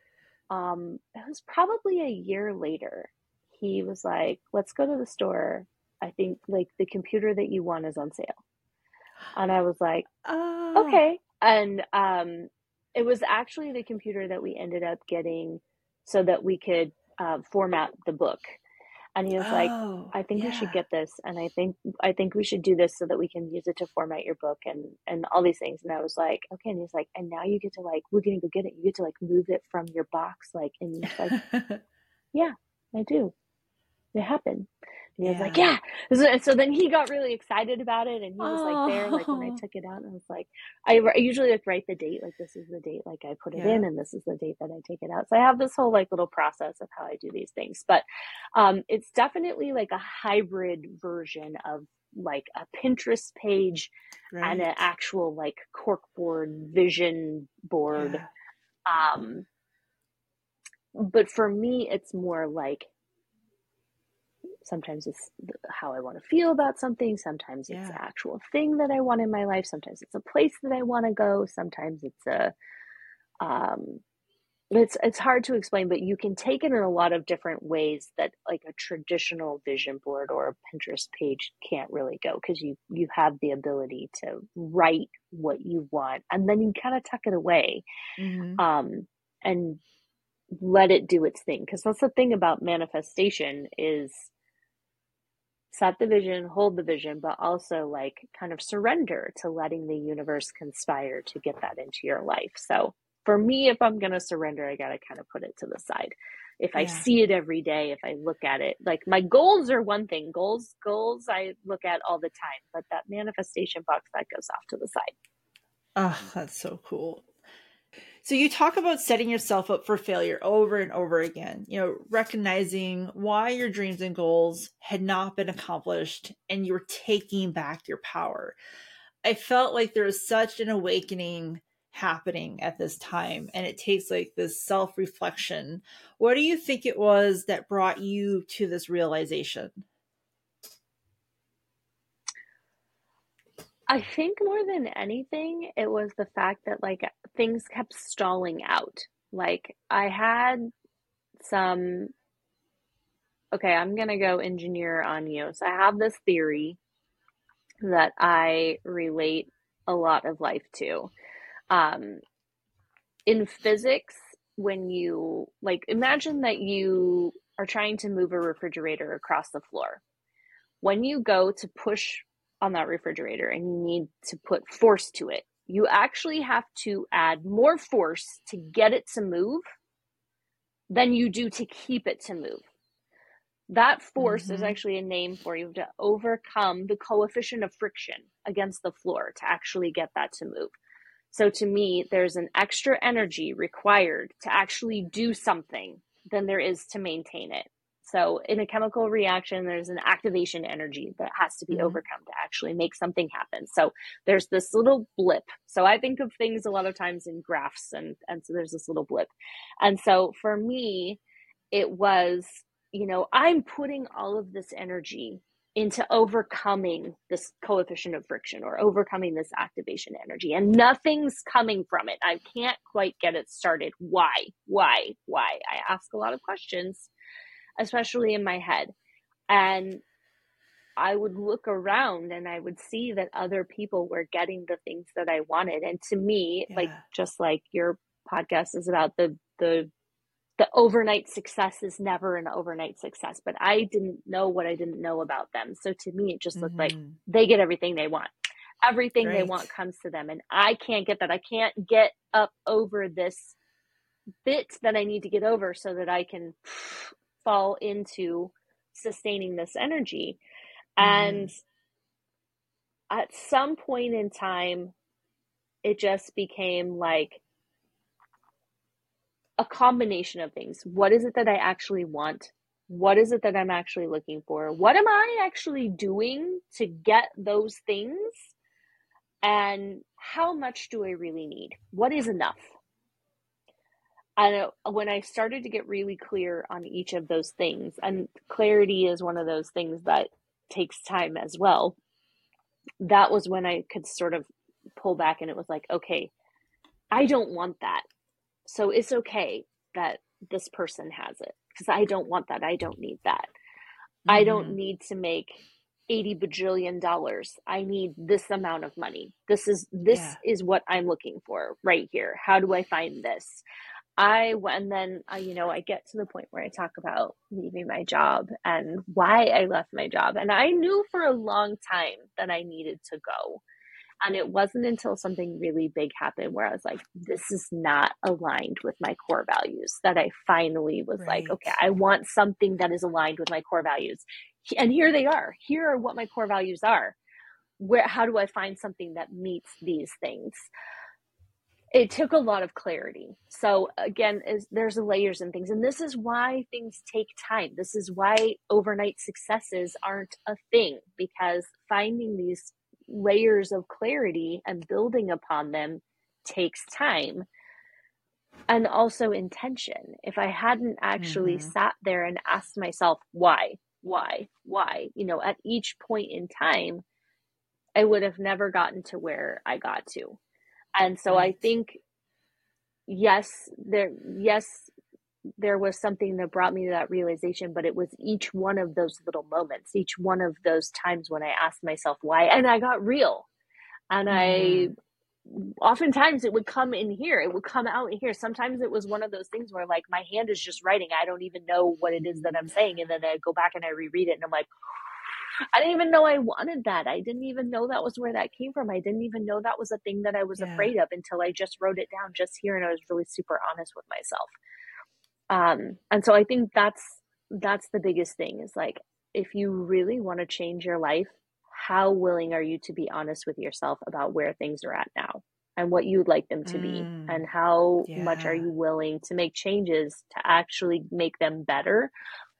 it was probably a year later, he was like, let's go to the store. I think like the computer that you want is on sale. And I was like, okay. And it was actually the computer that we ended up getting so that we could format the book. And he was like, I think we should get this. And I think we should do this so that we can use it to format your book and all these things. And I was like, okay. And he's like, and now you get to like, we're going to go get it. You get to like move it from your box. Like, and he's like, yeah, I do. It happened. And he was like, yeah. So then he got really excited about it. And he was like there, like when I took it out, and I was like, I usually like write the date. Like, this is the date, like I put it in, and this is the date that I take it out. So I have this whole like little process of how I do these things, but it's definitely like a hybrid version of like a Pinterest page and an actual like corkboard vision board. But for me, it's more like, sometimes it's how I want to feel about something. Sometimes it's the actual thing that I want in my life. Sometimes it's a place that I want to go. Sometimes it's it's hard to explain, but you can take it in a lot of different ways that like a traditional vision board or a Pinterest page can't really go, because you have the ability to write what you want, and then you kind of tuck it away and let it do its thing. Because that's the thing about manifestation is, set the vision, hold the vision, but also like kind of surrender to letting the universe conspire to get that into your life. So for me, if I'm going to surrender, I got to kind of put it to the side. If I see it every day, if I look at it, like my goals are one thing. Goals I look at all the time, but that manifestation box, that goes off to the side. Oh, that's so cool. So you talk about setting yourself up for failure over and over again, you know, recognizing why your dreams and goals had not been accomplished and you were taking back your power. I felt like there was such an awakening happening at this time, and it takes like this self-reflection. What do you think it was that brought you to this realization? I think more than anything, it was the fact that like things kept stalling out. Like I had some, okay, I'm going to go engineer on you. So I have this theory that I relate a lot of life to. In physics, when you like, imagine that you are trying to move a refrigerator across the floor. When you go to push on that refrigerator and you need to put force to it, You actually have to add more force to get it to move than you do to keep it to move. That force is actually a name for you to overcome the coefficient of friction against the floor to actually get that to move. So to me, there's an extra energy required to actually do something than there is to maintain it. So in a chemical reaction, there's an activation energy that has to be overcome to actually make something happen. So there's this little blip. So I think of things a lot of times in graphs, and so there's this little blip. And so for me, it was, you know, I'm putting all of this energy into overcoming this coefficient of friction or overcoming this activation energy, and nothing's coming from it. I can't quite get it started. Why? I ask a lot of questions, especially in my head. And I would look around and I would see that other people were getting the things that I wanted. And to me, like, just like your podcast is about the overnight success is never an overnight success, but I didn't know what I didn't know about them. So to me, it just looked like they get everything they want. Everything they want comes to them. And I can't get that. I can't get up over this bit that I need to get over so that I can fall into sustaining this energy. And at some point in time, it just became like a combination of things. What is it that I actually want? What is it that I'm actually looking for? What am I actually doing to get those things? And how much do I really need? What is enough? And when I started to get really clear on each of those things, and clarity is one of those things that takes time as well, that was when I could sort of pull back, and it was like, okay, I don't want that. So it's okay that this person has it, because I don't want that. I don't need that. I don't need to make $80 bajillion. I need this amount of money. This is what I'm looking for right here. How do I find this? And then I get to the point where I talk about leaving my job and why I left my job. And I knew for a long time that I needed to go. And it wasn't until something really big happened where I was like, this is not aligned with my core values, that I finally was like, okay, I want something that is aligned with my core values. And here they are. Here are what my core values are. How do I find something that meets these things? It took a lot of clarity. So again, there's layers and things. And this is why things take time. This is why overnight successes aren't a thing, because finding these layers of clarity and building upon them takes time. And also intention. If I hadn't actually sat there and asked myself, why, at each point in time, I would have never gotten to where I got to. And so I think, yes, there was something that brought me to that realization, but it was each one of those little moments, each one of those times when I asked myself why, and I got real. And oftentimes it would come in here. It would come out in here. Sometimes it was one of those things where, like, my hand is just writing. I don't even know what it is that I'm saying. And then I go back and I reread it and I'm like, I didn't even know I wanted that. I didn't even know that was where that came from. I didn't even know that was a thing that I was afraid of until I just wrote it down just here. And I was really super honest with myself. And so I think that's the biggest thing is, like, if you really want to change your life, how willing are you to be honest with yourself about where things are at now and what you'd like them to be, and how much are you willing to make changes to actually make them better?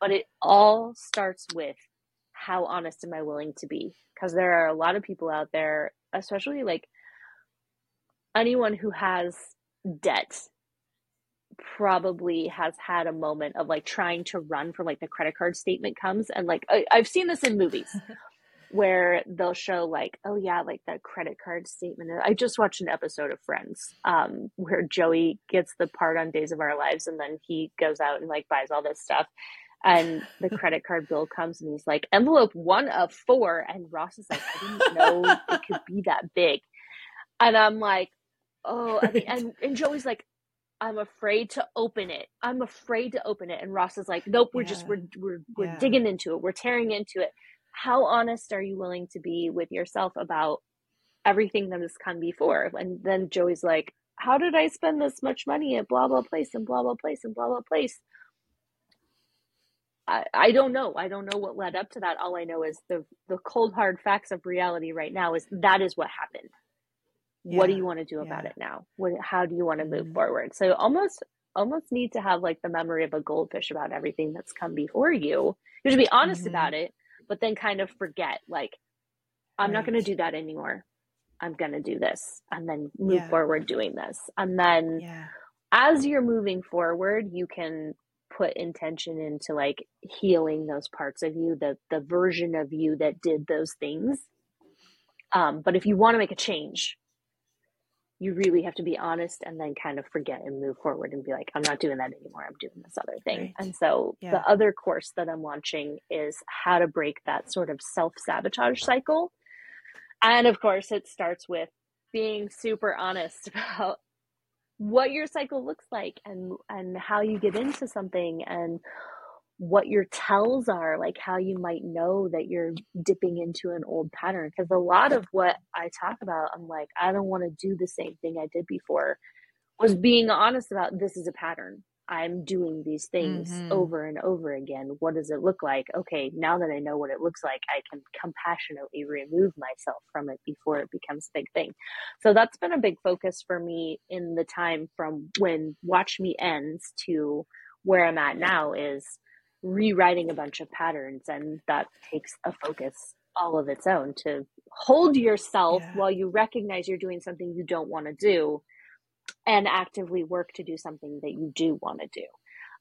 But it all starts with, how honest am I willing to be? Because there are a lot of people out there, especially like anyone who has debt probably has had a moment of, like, trying to run from, like, the credit card statement comes. And, like, I've seen this in movies where they'll show, like, oh yeah, like that credit card statement. I just watched an episode of Friends where Joey gets the part on Days of Our Lives, and then he goes out and, like, buys all this stuff. And the credit card bill comes and he's like, envelope 1 of 4. And Ross is like, I didn't know it could be that big. And I'm like, oh, and Joey's like, I'm afraid to open it. And Ross is like, nope, we're digging into it. We're tearing into it. How honest are you willing to be with yourself about everything that has come before. And then Joey's like, how did I spend this much money at blah, blah place and blah, blah place and blah, blah place? I don't know. I don't know what led up to that. All I know is the cold, hard facts of reality right now is that is what happened. Yeah. What do you want to do about it now? How do you want to move forward? So almost need to have like the memory of a goldfish about everything that's come before you. You should be honest about it, but then kind of forget, like, I'm not going to do that anymore. I'm going to do this, and then move forward doing this. And then as you're moving forward, you can put intention into like healing those parts of you, the version of you that did those things. But if you want to make a change, you really have to be honest and then kind of forget and move forward and be like, I'm not doing that anymore. I'm doing this other thing. Right. And so the other course that I'm launching is how to break that sort of self-sabotage cycle. And of course, it starts with being super honest about what your cycle looks like and how you get into something and what your tells are, like how you might know that you're dipping into an old pattern. Because a lot of what I talk about, I'm like, I don't want to do the same thing I did before, was being honest about this is a pattern. I'm doing these things over and over again. What does it look like? Okay, now that I know what it looks like, I can compassionately remove myself from it before it becomes a big thing. So that's been a big focus for me in the time from when Watch Me ends to where I'm at now, is rewriting a bunch of patterns. And that takes a focus all of its own to hold yourself while you recognize you're doing something you don't want to do, and actively work to do something that you do want to do.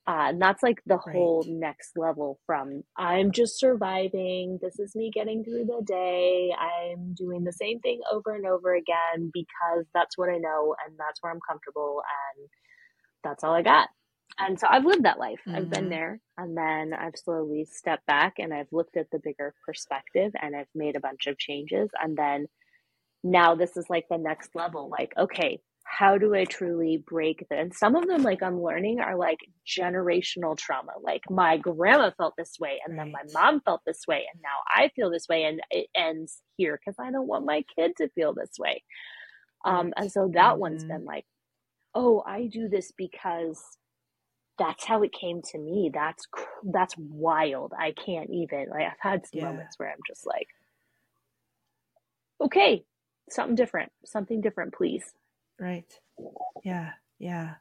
And that's like the whole next level from I'm just surviving. This is me getting through the day. I'm doing the same thing over and over again because that's what I know and that's where I'm comfortable and that's all I got. And so I've lived that life. I've been there. And then I've slowly stepped back and I've looked at the bigger perspective and I've made a bunch of changes. And then now this is like the next level. Like, okay, how do I truly break this? And some of them, like I'm learning, are like generational trauma. Like my grandma felt this way, and then my mom felt this way, and now I feel this way, and it ends here because I don't want my kid to feel this way. And so that one's been like, oh, I do this because that's how it came to me. That's wild. I can't even, like, I've had some moments where I'm just like, okay, something different, please. Right. Yeah. Yeah.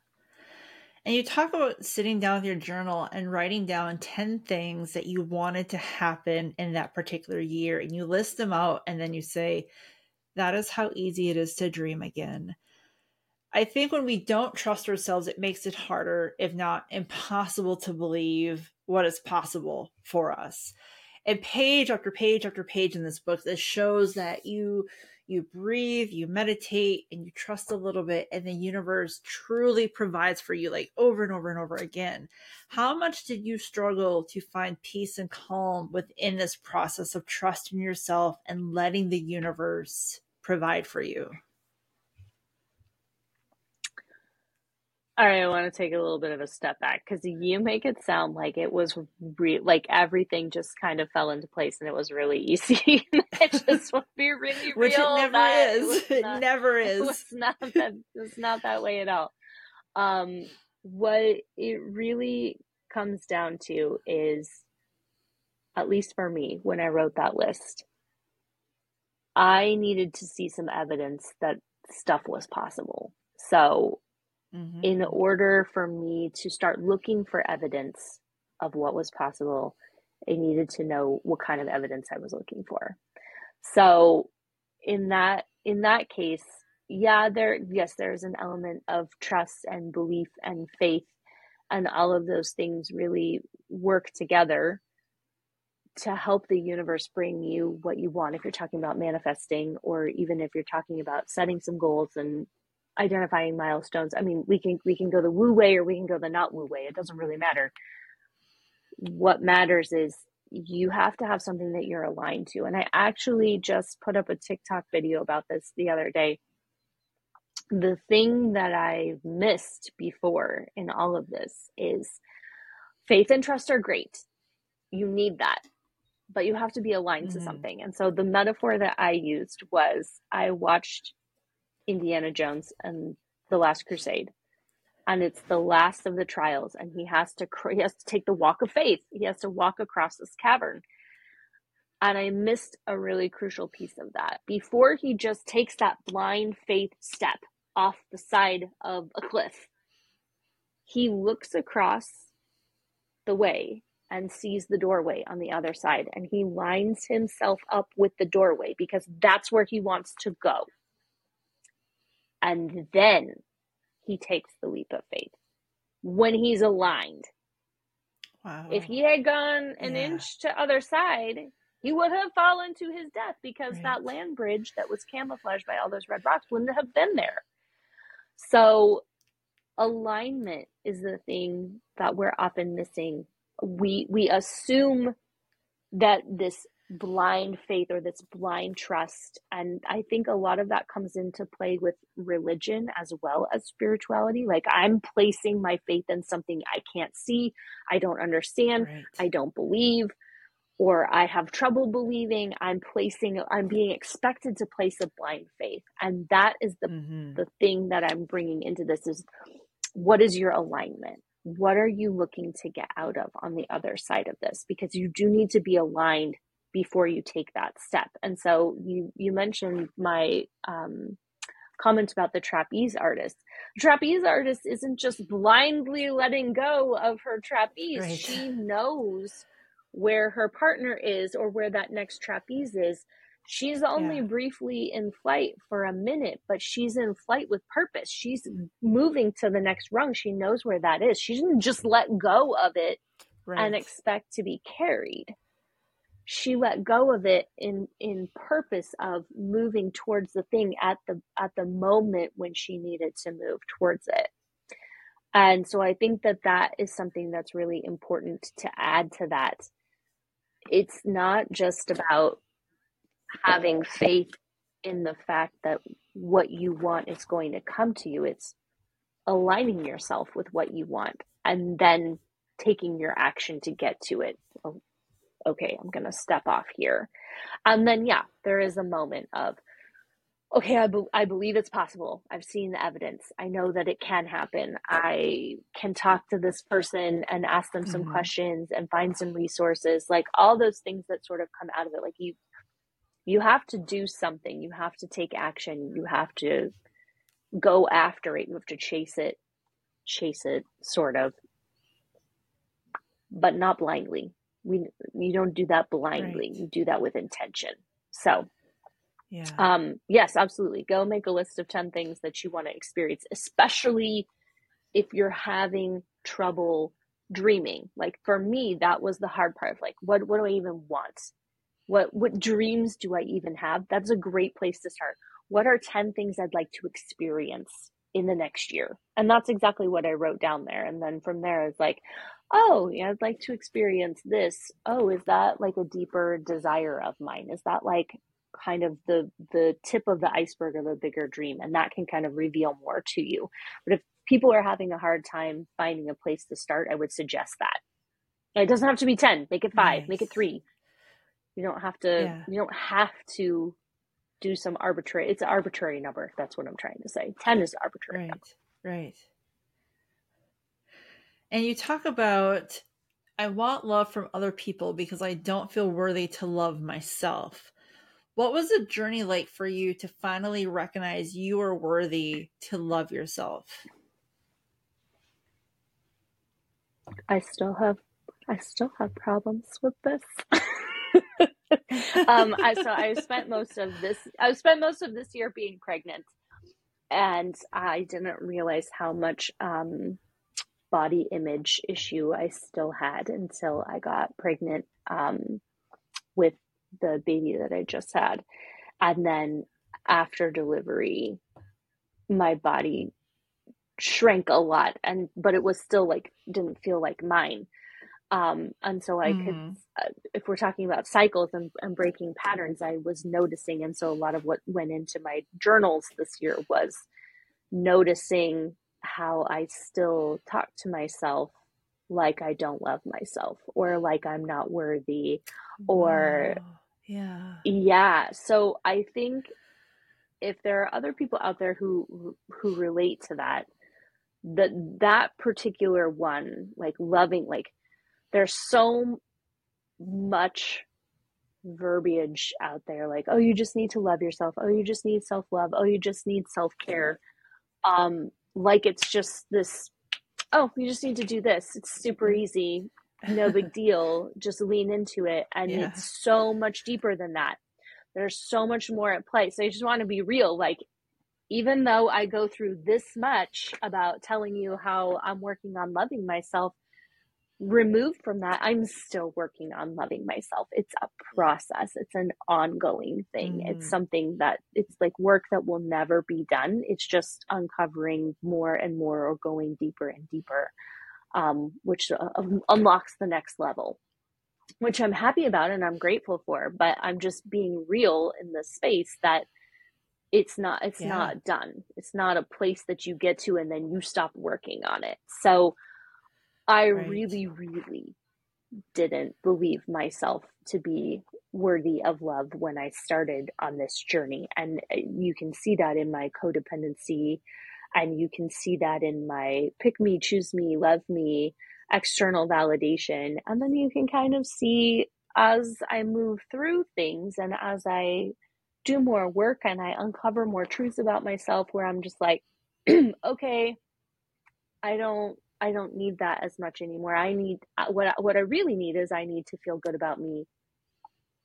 And you talk about sitting down with your journal and writing down 10 things that you wanted to happen in that particular year. And you list them out and then you say, that is how easy it is to dream again. I think when we don't trust ourselves, it makes it harder, if not impossible, to believe what is possible for us. And page after page after page in this book, this shows that you breathe, you meditate, and you trust a little bit, and the universe truly provides for you, like, over and over and over again. How much did you struggle to find peace and calm within this process of trusting yourself and letting the universe provide for you? All right, I want to take a little bit of a step back, because you make it sound like it was like everything just kind of fell into place and it was really easy. I just want to be really real. Which it never is. It never is. It's not that way at all. What it really comes down to is, at least for me, when I wrote that list, I needed to see some evidence that stuff was possible. So in order for me to start looking for evidence of what was possible, I needed to know what kind of evidence I was looking for. So in that case, there's an element of trust and belief and faith, and all of those things really work together to help the universe bring you what you want. If you're talking about manifesting, or even if you're talking about setting some goals and identifying milestones. I mean, we can go the woo way or we can go the not woo way. It doesn't really matter. What matters is you have to have something that you're aligned to. And I actually just put up a TikTok video about this the other day. The thing that I missed before in all of this is faith and trust are great. You need that. but you have to be aligned to something. And so the metaphor that I used was I watched Indiana Jones and the Last Crusade, and it's the last of the trials, and he has to take the walk of faith. He has to walk across this cavern. And I missed a really crucial piece of that. Before he just takes that blind faith step off the side of a cliff, he looks across the way and sees the doorway on the other side. And he lines himself up with the doorway because that's where he wants to go. And then he takes the leap of faith when he's aligned. Wow. If he had gone an inch to other side, he would have fallen to his death because that land bridge that was camouflaged by all those red rocks wouldn't have been there. So alignment is the thing that we're often missing. We assume that this blind faith or this blind trust, and I think a lot of that comes into play with religion as well as spirituality. Like, I'm placing my faith in something I can't see, I don't understand, I don't believe, or I have trouble believing. I'm being expected to place a blind faith. And that is the thing that I'm bringing into this is, what is your alignment? What are you looking to get out of on the other side of this? Because you do need to be aligned before you take that step. And so you mentioned my comment about the trapeze artist. Trapeze artist isn't just blindly letting go of her trapeze. Right. She knows where her partner is or where that next trapeze is. She's only briefly in flight for a minute, but she's in flight with purpose. She's moving to the next rung. She knows where that is. She didn't just let go of it and expect to be carried. She let go of it in purpose of moving towards the thing at the moment when she needed to move towards it. And so I think that is something that's really important to add to that. It's not just about having faith in the fact that what you want is going to come to you. It's aligning yourself with what you want and then taking your action to get to it. Okay, I'm going to step off here. And then, there is a moment of, okay, I believe it's possible. I've seen the evidence. I know that it can happen. I can talk to this person and ask them some questions and find some resources, like all those things that sort of come out of it. Like you have to do something. You have to take action. You have to go after it. You have to chase it sort of, but not blindly. You don't do that blindly. Right. You do that with intention. So, yes, absolutely. Go make a list of 10 things that you want to experience, especially if you're having trouble dreaming. Like, for me, that was the hard part of, like, what do I even want? What dreams do I even have? That's a great place to start. What are 10 things I'd like to experience in the next year? And that's exactly what I wrote down there. And then from there, it's like, oh, yeah, I'd like to experience this. Oh, is that like a deeper desire of mine? Is that like kind of the tip of the iceberg of a bigger dream? And that can kind of reveal more to you. But if people are having a hard time finding a place to start, I would suggest that. It doesn't have to be 10, make it 5, make it 3. You don't have to do some arbitrary, it's an arbitrary number. That's what I'm trying to say. 10 is arbitrary number. Right. And you talk about, I want love from other people because I don't feel worthy to love myself. What was the journey like for you to finally recognize you are worthy to love yourself? I still have problems with this. I spent most of this year being pregnant, and I didn't realize how much, body image issue I still had until I got pregnant with the baby that I just had. And then after delivery, my body shrank a lot, but it was still like, didn't feel like mine. And so I could, if we're talking about cycles and breaking patterns, I was noticing. And so a lot of what went into my journals this year was noticing how I still talk to myself like I don't love myself or like I'm not worthy or yeah. So I think if there are other people out there who relate to that particular one, like loving, like there's so much verbiage out there, like, oh, you just need to love yourself. Oh, you just need self-love. Oh, you just need self-care. Like it's just this, oh, you just need to do this. It's super easy. No big deal. Just lean into it. And it's so much deeper than that. There's so much more at play. So I just want to be real. Like, even though I go through this much about telling you how I'm working on loving myself, removed from that, I'm still working on loving myself. It's a process. It's an ongoing thing. It's something that it's like work that will never be done. It's just uncovering more and more or going deeper and deeper, which unlocks the next level, which I'm happy about and I'm grateful for, but I'm just being real in this space that it's not done. It's not a place that you get to and then you stop working on it. So I really, really didn't believe myself to be worthy of love when I started on this journey. And you can see that in my codependency, and you can see that in my pick me, choose me, love me, external validation. And then you can kind of see as I move through things and as I do more work and I uncover more truths about myself, where I'm just like, okay, I don't need that as much anymore. I need what I really need is I need to feel good about me,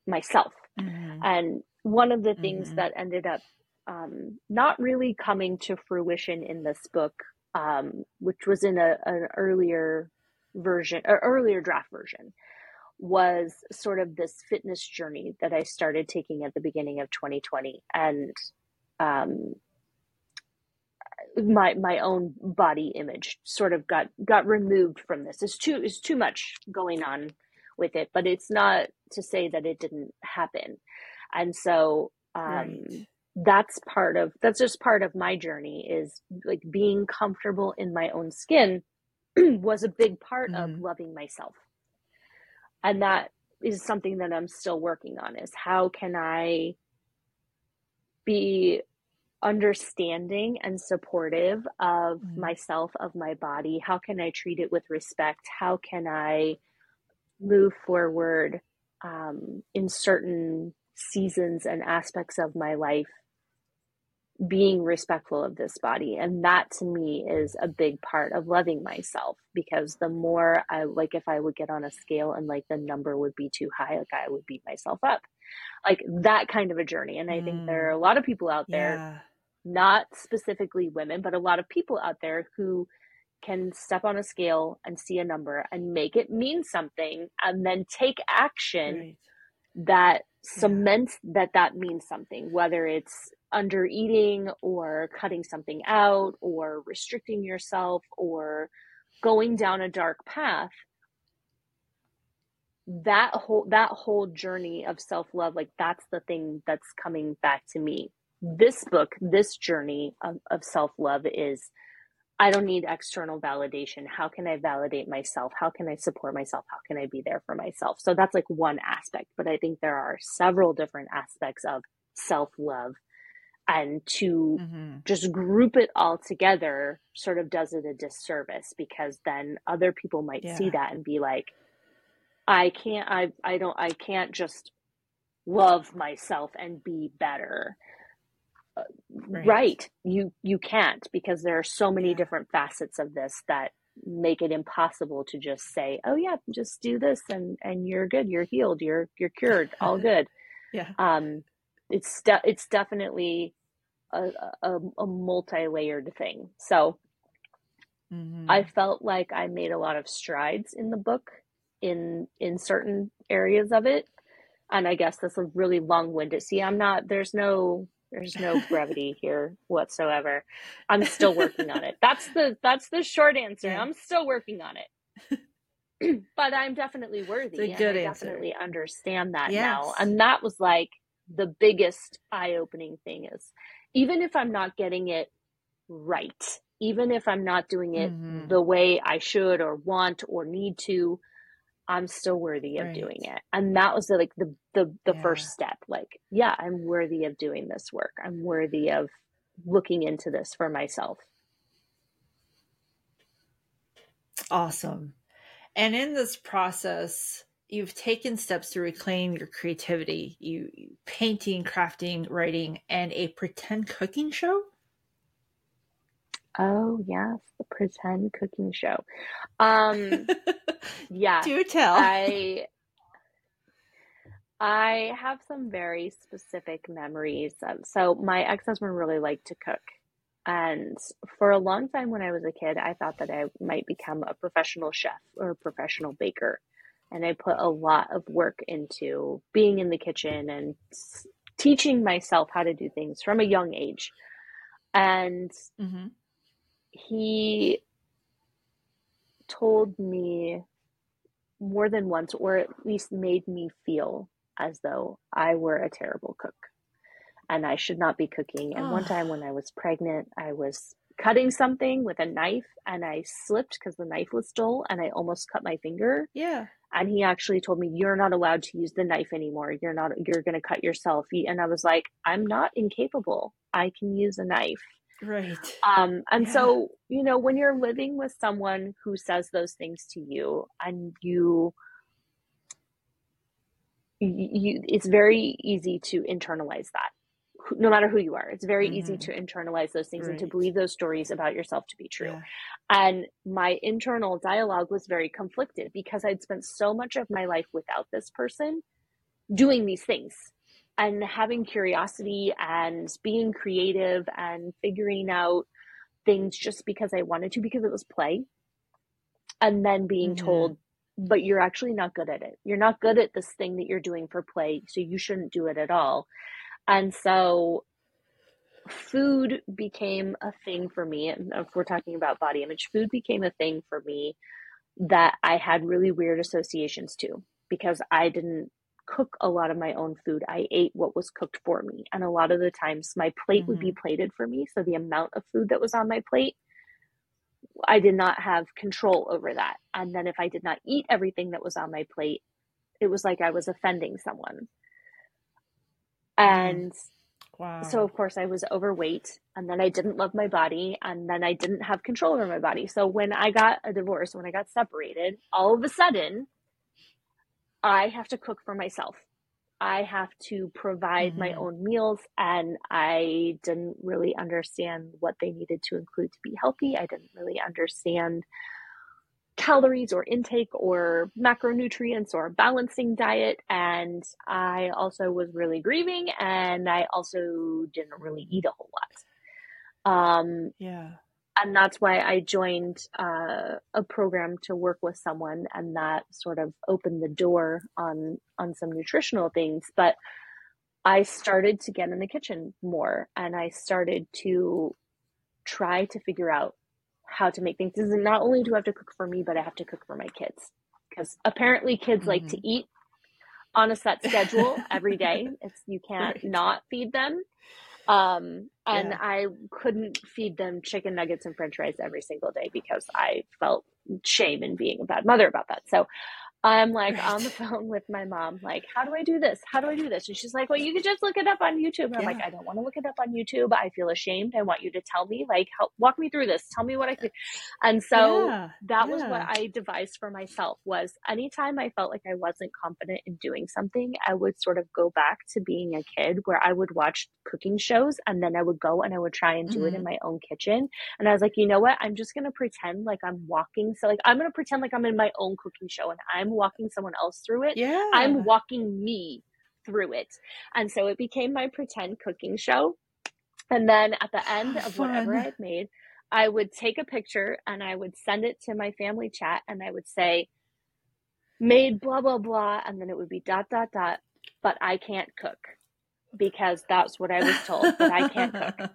myself. Mm-hmm. And one of the things that ended up not really coming to fruition in this book, which was in an earlier version or earlier draft version, was sort of this fitness journey that I started taking at the beginning of 2020, and my own body image sort of got removed from this. It's too much going on with it, but it's not to say that it didn't happen. And so that's just part of my journey, is like being comfortable in my own skin was a big part of loving myself. And that is something that I'm still working on, is how can I be understanding and supportive of myself, of my body? How can I treat it with respect? How can I move forward in certain seasons and aspects of my life, being respectful of this body? And that to me is a big part of loving myself, because the more I, like, if I would get on a scale and like the number would be too high, like I would beat myself up, like that kind of a journey. And I think there are a lot of people out there, not specifically women, but a lot of people out there who can step on a scale and see a number and make it mean something and then take action that cements that means something, whether it's under eating or cutting something out or restricting yourself or going down a dark path. That whole journey of self-love, like that's the thing that's coming back to me. This book, this journey of self-love is, I don't need external validation. How can I validate myself? How can I support myself? How can I be there for myself? So that's like one aspect, but I think there are several different aspects of self-love, and to just group it all together sort of does it a disservice, because then other people might see that and be like, I can't just love myself and be better. Right. You can't, because there are so many different facets of this that make it impossible to just say, oh yeah, just do this and you're good, you're healed, you're cured, all good. It's definitely a multi-layered thing. So I felt like I made a lot of strides in the book in certain areas of it. And I guess that's a really long-winded. See, there's no brevity here whatsoever. I'm still working on it. That's the short answer. Yeah. I'm still working on it. But I'm definitely worthy. It's a good answer. I definitely understand that now. And that was like the biggest eye-opening thing, is even if I'm not getting it right, even if I'm not doing it mm-hmm. the way I should or want or need to, I'm still worthy of right. doing it. And that was the yeah. first step. Like, yeah, I'm worthy of doing this work. I'm worthy of looking into this for myself. Awesome. And in this process, you've taken steps to reclaim your creativity, you painting, crafting, writing, and a pretend cooking show. Oh yes, the pretend cooking show. Yeah. Do tell. I have some very specific memories. So my ex-husband really liked to cook. And for a long time when I was a kid, I thought that I might become a professional chef or a professional baker. And I put a lot of work into being in the kitchen and teaching myself how to do things from a young age. And mm-hmm. he told me more than once, or at least made me feel as though I were a terrible cook and I should not be cooking. And one time when I was pregnant, I was cutting something with a knife and I slipped because the knife was dull and I almost cut my finger. Yeah. And he actually told me, you're not allowed to use the knife anymore. You're going to cut yourself. And I was like, I'm not incapable. I can use a knife. Right. And yeah. so, you know, when you're living with someone who says those things to you and you it's very easy to internalize that. No matter who you are, it's very mm-hmm. easy to internalize those things right. and to believe those stories about yourself to be true. Yeah. And my internal dialogue was very conflicted because I'd spent so much of my life without this person doing these things and having curiosity and being creative and figuring out things just because I wanted to, because it was play. And then being mm-hmm. told, but you're actually not good at it. You're not good at this thing that you're doing for play, so you shouldn't do it at all. And so food became a thing for me. And if we're talking about body image, food became a thing for me that I had really weird associations to, because I didn't cook a lot of my own food. I ate what was cooked for me. And a lot of the times my plate mm-hmm. would be plated for me. So the amount of food that was on my plate, I did not have control over that. And then if I did not eat everything that was on my plate, it was like I was offending someone. And wow. so, of course, I was overweight, and then I didn't love my body, and then I didn't have control over my body. So when I got a divorce, when I got separated, all of a sudden, I have to cook for myself. I have to provide mm-hmm. my own meals, and I didn't really understand what they needed to include to be healthy. I didn't really understand calories or intake or macronutrients or balancing diet. And I also was really grieving, and I also didn't really eat a whole lot. And that's why I joined a program to work with someone, and that sort of opened the door on some nutritional things. But I started to get in the kitchen more, and I started to try to figure out how to make things. This is not only do I have to cook for me, but I have to cook for my kids, because apparently kids mm-hmm. like to eat on a set schedule every day. You can't right. not feed them. And yeah. I couldn't feed them chicken nuggets and french fries every single day because I felt shame in being a bad mother about that. So I'm like right. on the phone with my mom, like, how do I do this? How do I do this? And she's like, well, you could just look it up on YouTube. And yeah. I'm like, I don't want to look it up on YouTube. I feel ashamed. I want you to tell me, like, help, walk me through this. Tell me what I could. And so that was what I devised for myself. Was anytime I felt like I wasn't confident in doing something, I would sort of go back to being a kid where I would watch cooking shows, and then I would go and I would try and do mm-hmm. it in my own kitchen. And I was like, you know what? I'm just going to pretend like I'm walking. So like, I'm going to pretend like I'm in my own cooking show and I'm walking someone else through it. Yeah. I'm walking me through it. And so it became my pretend cooking show. And then at the end of whatever I've made, I would take a picture and I would send it to my family chat, and I would say, made blah, blah, blah. And then it would be dot, dot, dot. But I can't cook, because that's what I was told, that I can't cook.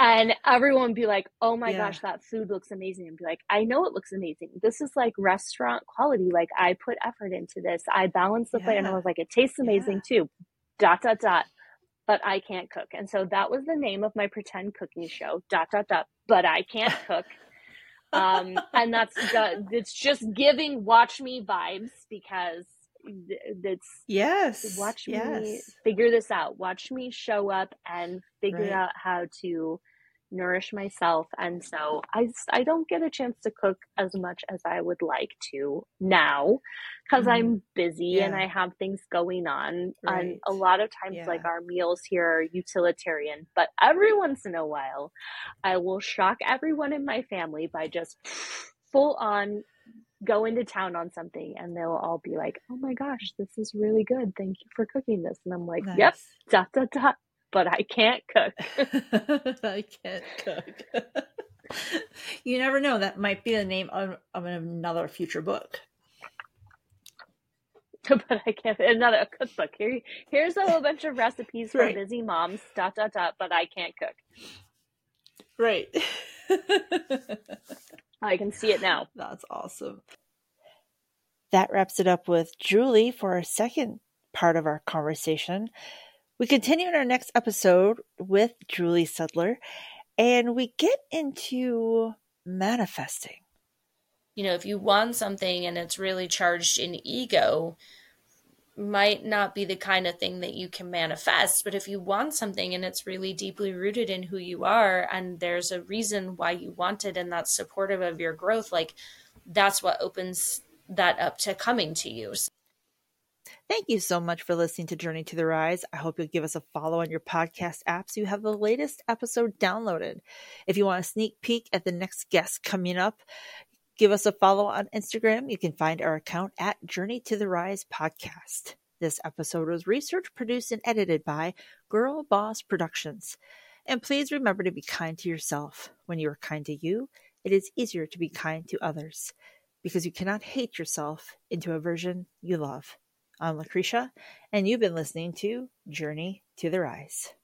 And everyone would be like, oh my gosh, that food looks amazing. And be like, I know it looks amazing. This is like restaurant quality. Like, I put effort into this. I balanced the plate. And I was like, it tastes amazing too. Dot, dot, dot. But I Can't Cook. And so that was the name of my pretend cooking show, ... But I Can't Cook. And it's just giving Watch Me vibes, because it's watch me figure this out, watch me show up and figure out how to nourish myself. And so I don't get a chance to cook as much as I would like to now, because I'm busy and I have things going on. And a lot of times like our meals here are utilitarian, but every once in a while I will shock everyone in my family by just full on go into town on something, and they'll all be like, oh my gosh, this is really good, thank you for cooking this. And I'm like, yep, ... But I can't cook. I can't cook. You never know. That might be the name of another future book. But I can't. Another cookbook. Here's a whole bunch of recipes for busy moms. ... But I can't cook. Right. I can see it now. That's awesome. That wraps it up with Julie for our second part of our conversation. We continue in our next episode with Julie Sedler, and we get into manifesting. You know, if you want something and it's really charged in ego, might not be the kind of thing that you can manifest. But if you want something and it's really deeply rooted in who you are, and there's a reason why you want it, and that's supportive of your growth, like, that's what opens that up to coming to you. Thank you so much for listening to Journey to the Rise. I hope you'll give us a follow on your podcast app so you have the latest episode downloaded. If you want a sneak peek at the next guest coming up, give us a follow on Instagram. You can find our account at Journey to the Rise Podcast. This episode was researched, produced, and edited by Girl Boss Productions. And please remember to be kind to yourself. When you are kind to you, it is easier to be kind to others, because you cannot hate yourself into a version you love. I'm Lucretia, and you've been listening to Journey to the Rise.